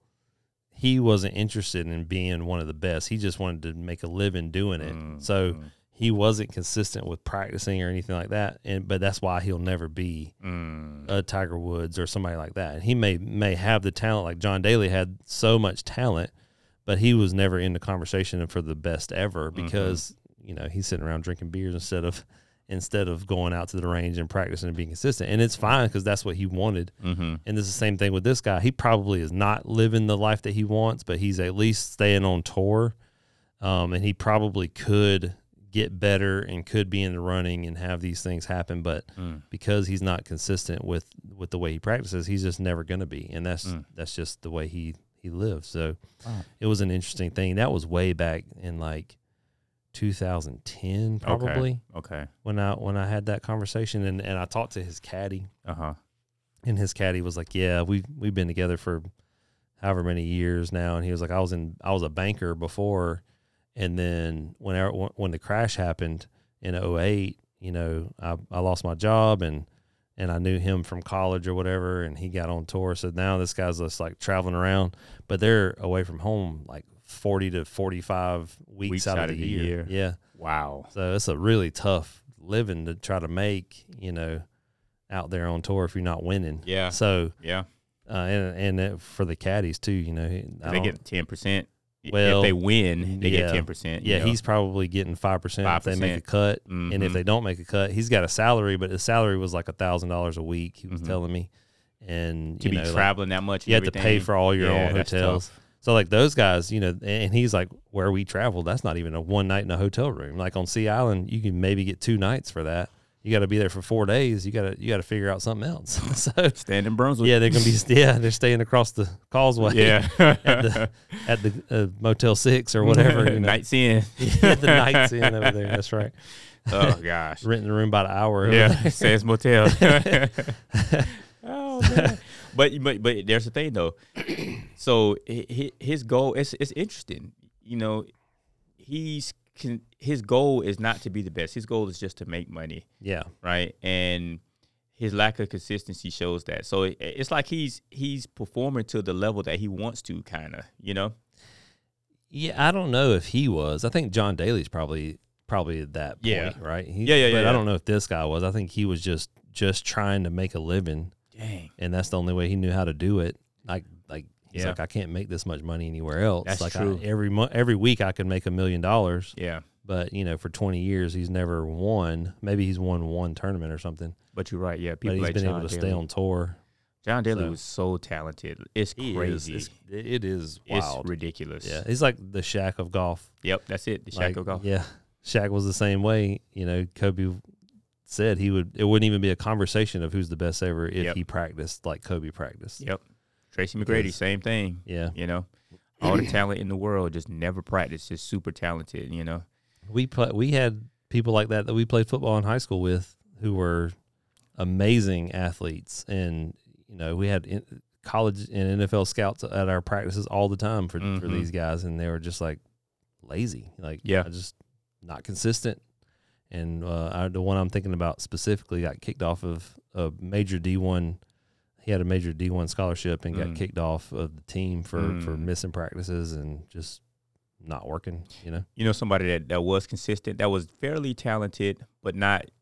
he wasn't interested in being one of the best. He just wanted to make a living doing it. So he wasn't consistent with practicing or anything like that, but that's why he'll never be a Tiger Woods or somebody like that. And he may have the talent, like John Daly had so much talent, but he was never in the conversation for the best ever because, he's sitting around drinking beers instead of going out to the range and practicing and being consistent. And it's fine because that's what he wanted. And it's the same thing with this guy. He probably is not living the life that he wants, but he's at least staying on tour. And he probably could get better and could be in the running and have these things happen. But because he's not consistent with the way he practices, he's just never going to be. And that's just the way he lived. So it was an interesting thing. That was way back in 2010 probably. Okay. When I had that conversation and I talked to his caddy. And his caddy was like, yeah, we've been together for however many years now. And he was like, I was a banker before. And then when the crash happened in 2008, I lost my job and I knew him from college or whatever, and he got on tour. So now this guy's just traveling around, but they're away from home 40 to 45 weeks out of the year. Yeah. Wow. So it's a really tough living to try to make, out there on tour if you're not winning. Yeah. So, yeah. And for the caddies too, they get 10%. Well, if they win, they get 10%. Yeah, he's probably getting 5% if they make a cut. And if they don't make a cut, hehe's got a salary, but his salary was $1,000 a week, he was telling me. And to be traveling that much, you have to pay for all your own hotels. So, those guys, and he's like, where we travel, that's not even a one night in a hotel room. On Sea Island, you can maybe get 2 nights for that. You got to be there for 4 days. You got to figure out something else. So staying in Brunswick. Yeah, they're gonna be. Yeah, they're staying across the causeway. Yeah, at the Motel 6 or whatever. Nights in. Yeah, the nights in over there. That's right. Oh gosh, renting the room about an hour. Yeah, Sands Motel. Oh man. But there's the thing though. So his goal it's interesting. His goal is not to be the best. His goal is just to make money. Yeah. Right. And his lack of consistency shows that. So it's like he's performing to the level that he wants to, kind of, Yeah, I don't know if he was. I think John Daly's probably at that point, right? I don't know if this guy was. I think he was just trying to make a living. Dang. And that's the only way he knew how to do it. He's like, I can't make this much money anywhere else. That's true. Every week I can make $1 million. Yeah. But, for 20 years, he's never won. Maybe he's won one tournament or something. But you're right. Yeah. People but he's been able to stay on tour. John Daly was so talented. It's crazy. It is wild. It's ridiculous. Yeah. He's like the Shaq of golf. Yep. That's it. The Shaq of golf. Yeah. Shaq was the same way. You know, Kobe said he would, it wouldn't even be a conversation of who's the best ever if he practiced like Kobe practiced. Yep. Tracy McGrady, same thing. Yeah. You know, all the talent in the world, just never practiced, just super talented, you know. We had people like that that we played football in high school with who were amazing athletes. And, you know, we had college and NFL scouts at our practices all the time for these guys, and they were just like lazy. Like, yeah, just not consistent. And the one I'm thinking about specifically got kicked off of a major D1. He had a major D1 scholarship and got kicked off of the team for missing practices and just not working, you know? You know, somebody that was consistent, that was fairly talented, but it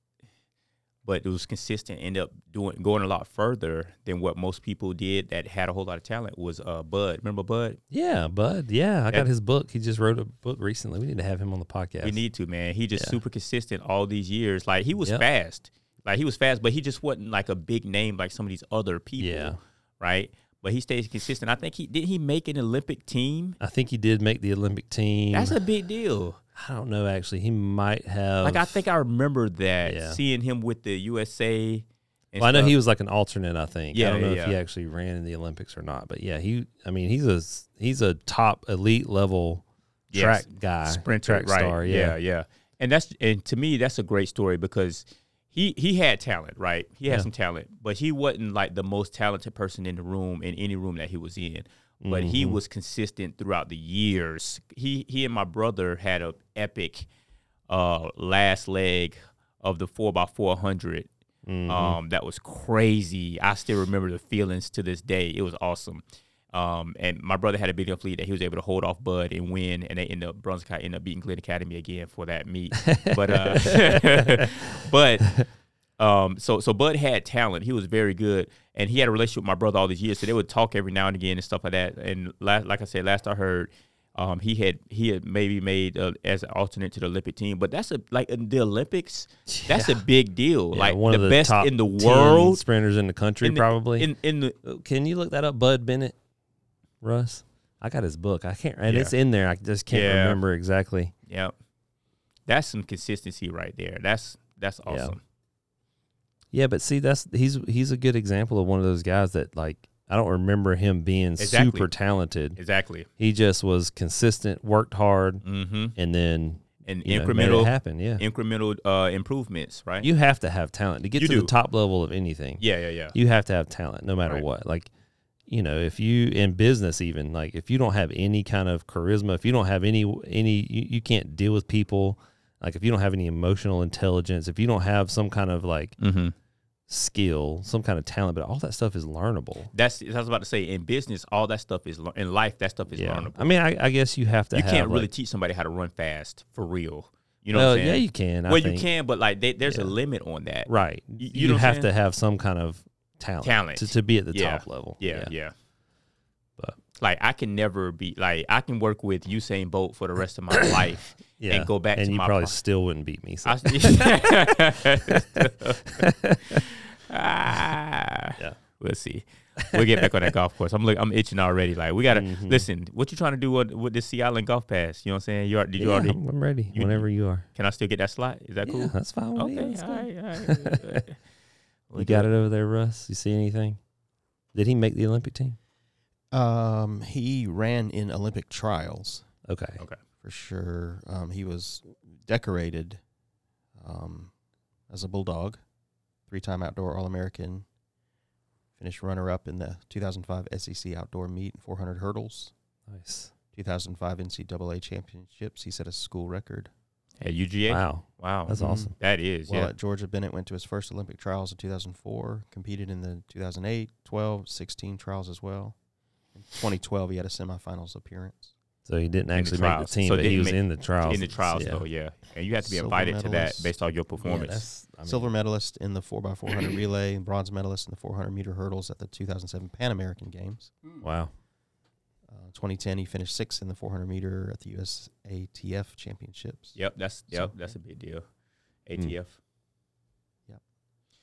was consistent, ended up going a lot further than what most people did that had a whole lot of talent was Bud. Remember Bud? Yeah, Bud. Yeah, I got his book. He just wrote a book recently. We need to have him on the podcast. We need to, man. He just super consistent all these years. Like, he was fast. Like, he was fast, but he just wasn't like a big name like some of these other people, right? But he stays consistent. I think did he make an Olympic team? I think he did make the Olympic team. That's a big deal. I don't know, actually. He might have. Like, I think I remember that, seeing him with the USA. And I know he was like an alternate, I think. Yeah, I don't know if he actually ran in the Olympics or not. But, yeah, he's a top elite level track guy. Sprinter, track star. Yeah. And to me, that's a great story because he had talent, right? He had some talent. But he wasn't like the most talented person in the room, in any room that he was in. But he was consistent throughout the years. He and my brother had an epic last leg of the 4x400. That was crazy. I still remember the feelings to this day. It was awesome. And my brother had a big enough lead that he was able to hold off Bud and win. And they Brunswick ended up beating Glenn Academy again for that meet. But so Bud had talent. He was very good, and he had a relationship with my brother all these years. So they would talk every now and again and stuff like that. And like I said, last I heard, he had maybe made as an alternate to the Olympic team. But that's in the Olympics, that's a big deal. Yeah, like one of the best top in the world sprinters in the country, probably. Can you look that up, Bud Bennett, Russ? I got his book. I can't, and it's in there. I just can't remember exactly. Yep, that's some consistency right there. That's awesome. Yeah. Yeah, but see, he's a good example of one of those guys that, like, I don't remember him being super talented. Exactly. He just was consistent, worked hard, and then made it happen. Yeah. Incremental improvements, right? You have to have talent to get to the top level of anything. Yeah. You have to have talent no matter what. Like, you know, if you in business even, like, if you don't have any kind of charisma, if you don't have any you can't deal with people. Like, if you don't have any emotional intelligence, if you don't have some kind of, like, skill, some kind of talent, but all that stuff is learnable. I was about to say, in business, all that stuff is – in life, that stuff is learnable. I mean, I guess you have to have – you can't really teach somebody how to run fast for real. You know what I'm saying? Yeah, you can. You can, but, like, there's a limit on that. Right. You have to have some kind of talent. To be at the top level. Yeah. But like, I can never be – like, I can work with Usain Bolt for the rest of my life. Yeah. And go back and to my. And you probably still wouldn't beat me. So. Yeah. We'll see. We'll get back on that golf course. I'm itching already. Like, we gotta listen. What you trying to do with this Sea Island golf pass? You know what I'm saying? You already? I'm ready. Whenever you are. Can I still get that slot? Is that cool? That's fine. With me. That's all right. You got it over there, Russ. You see anything? Did he make the Olympic team? He ran in Olympic trials. Okay. For sure. He was decorated as a Bulldog, 3-time outdoor All-American, finished runner-up in the 2005 SEC outdoor meet in 400 hurdles. Nice. 2005 NCAA championships. He set a school record. At UGA? Wow. That's awesome. That is, At Georgia, Bennett went to his first Olympic trials in 2004, competed in the 2008, 12, 16 trials as well. In 2012, he had a semifinals appearance. So he didn't actually make the team, but he was in the trials. In the trials, though, and you have to be invited to that based on your performance. Silver medalist in the 4x400 relay, and bronze medalist in the 400-meter hurdles at the 2007 Pan American Games. Wow. 2010, he finished 6th in the 400-meter at the USATF Championships. That's a big deal. ATF. Yep.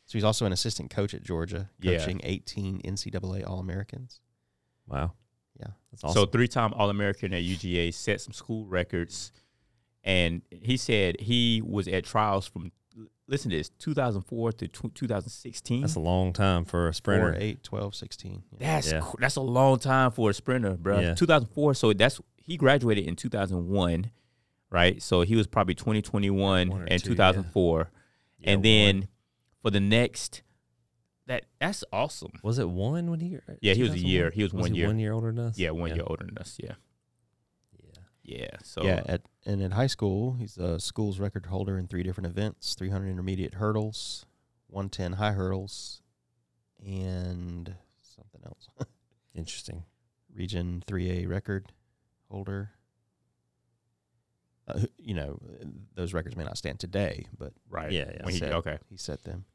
So he's also an assistant coach at Georgia, coaching 18 NCAA All-Americans. Wow. Yeah, that's awesome. So 3-time All-American at UGA, set some school records, And he said he was at trials from, listen to this, 2004 to 2016. That's a long time for a sprinter. 4, 8, 12, 16. Yeah. That's a long time for a sprinter, bro. Yeah. 2004, so that's, he graduated in 2001, right? So he was probably 2021 and 2004. Yeah. And then for the next, that's awesome. Was it one when he? Yeah, he was a year. He was 1 year. 1 year older than us? Yeah, one year older than us, yeah. Yeah. So yeah, at high school, he's a school's record holder in 3 different events: 300 intermediate hurdles, 110 high hurdles, and something else. Interesting. Region 3A record holder. You know, those records may not stand today, but right. Yeah. He set them.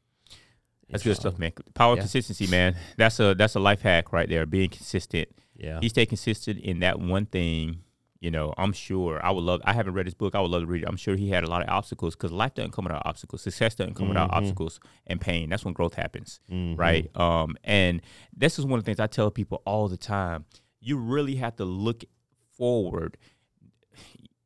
That's good stuff, man. Consistency, man. That's a life hack right there. Being consistent. Yeah. He stayed consistent in that one thing. You know, I'm sure I haven't read his book. I would love to read it. I'm sure he had a lot of obstacles because life doesn't come without obstacles. Success doesn't come without obstacles and pain. That's when growth happens, right? And this is one of the things I tell people all the time. You really have to look forward.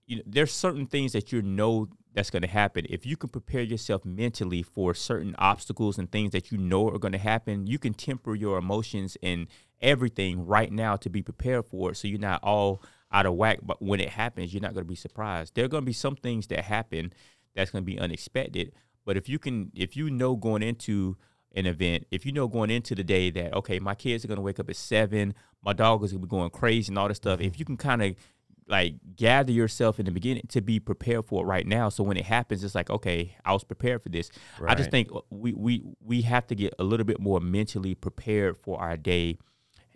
You know, there's certain things that you know that's going to happen. If you can prepare yourself mentally for certain obstacles and things that you know are going to happen, you can temper your emotions and everything right now to be prepared for it so you're not all out of whack, but when it happens, you're not going to be surprised. There are going to be some things that happen that's going to be unexpected, but if you know going into an event, if you know going into the day that, okay, my kids are going to wake up at 7, my dog is going to be going crazy and all this stuff, if you can kind of like gather yourself in the beginning to be prepared for it right now, so when it happens, it's like, okay, I was prepared for this. Right. I just think we have to get a little bit more mentally prepared for our day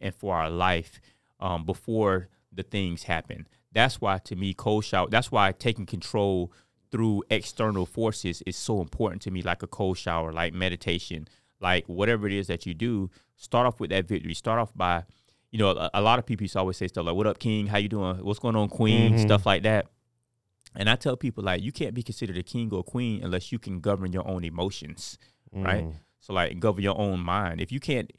and for our life before the things happen. That's why, to me, that's why taking control through external forces is so important to me, like a cold shower, like meditation, like whatever it is that you do. Start off with that victory. Start off by, you know, a lot of people used to always say stuff like, what up, king? How you doing? What's going on, queen? Stuff like that. And I tell people, like, you can't be considered a king or queen unless you can govern your own emotions, right? So, like, govern your own mind. If you can't,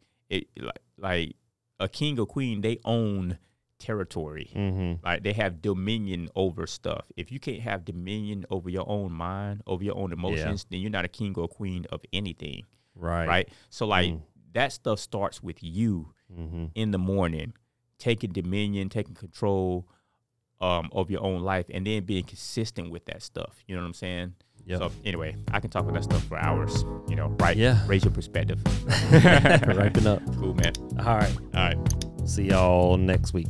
like a king or queen, they own territory, like they have dominion over stuff. If you can't have dominion over your own mind, over your own emotions, then you're not a king or queen of anything, right? So like that stuff starts with you in the morning, taking dominion, taking control of your own life, and then being consistent with that stuff. You know what I'm saying? Yep. So anyway, I can talk about stuff for hours, you know, right? Yeah. Raise your perspective. Ripen up. Cool, man. All right. All right. See y'all next week.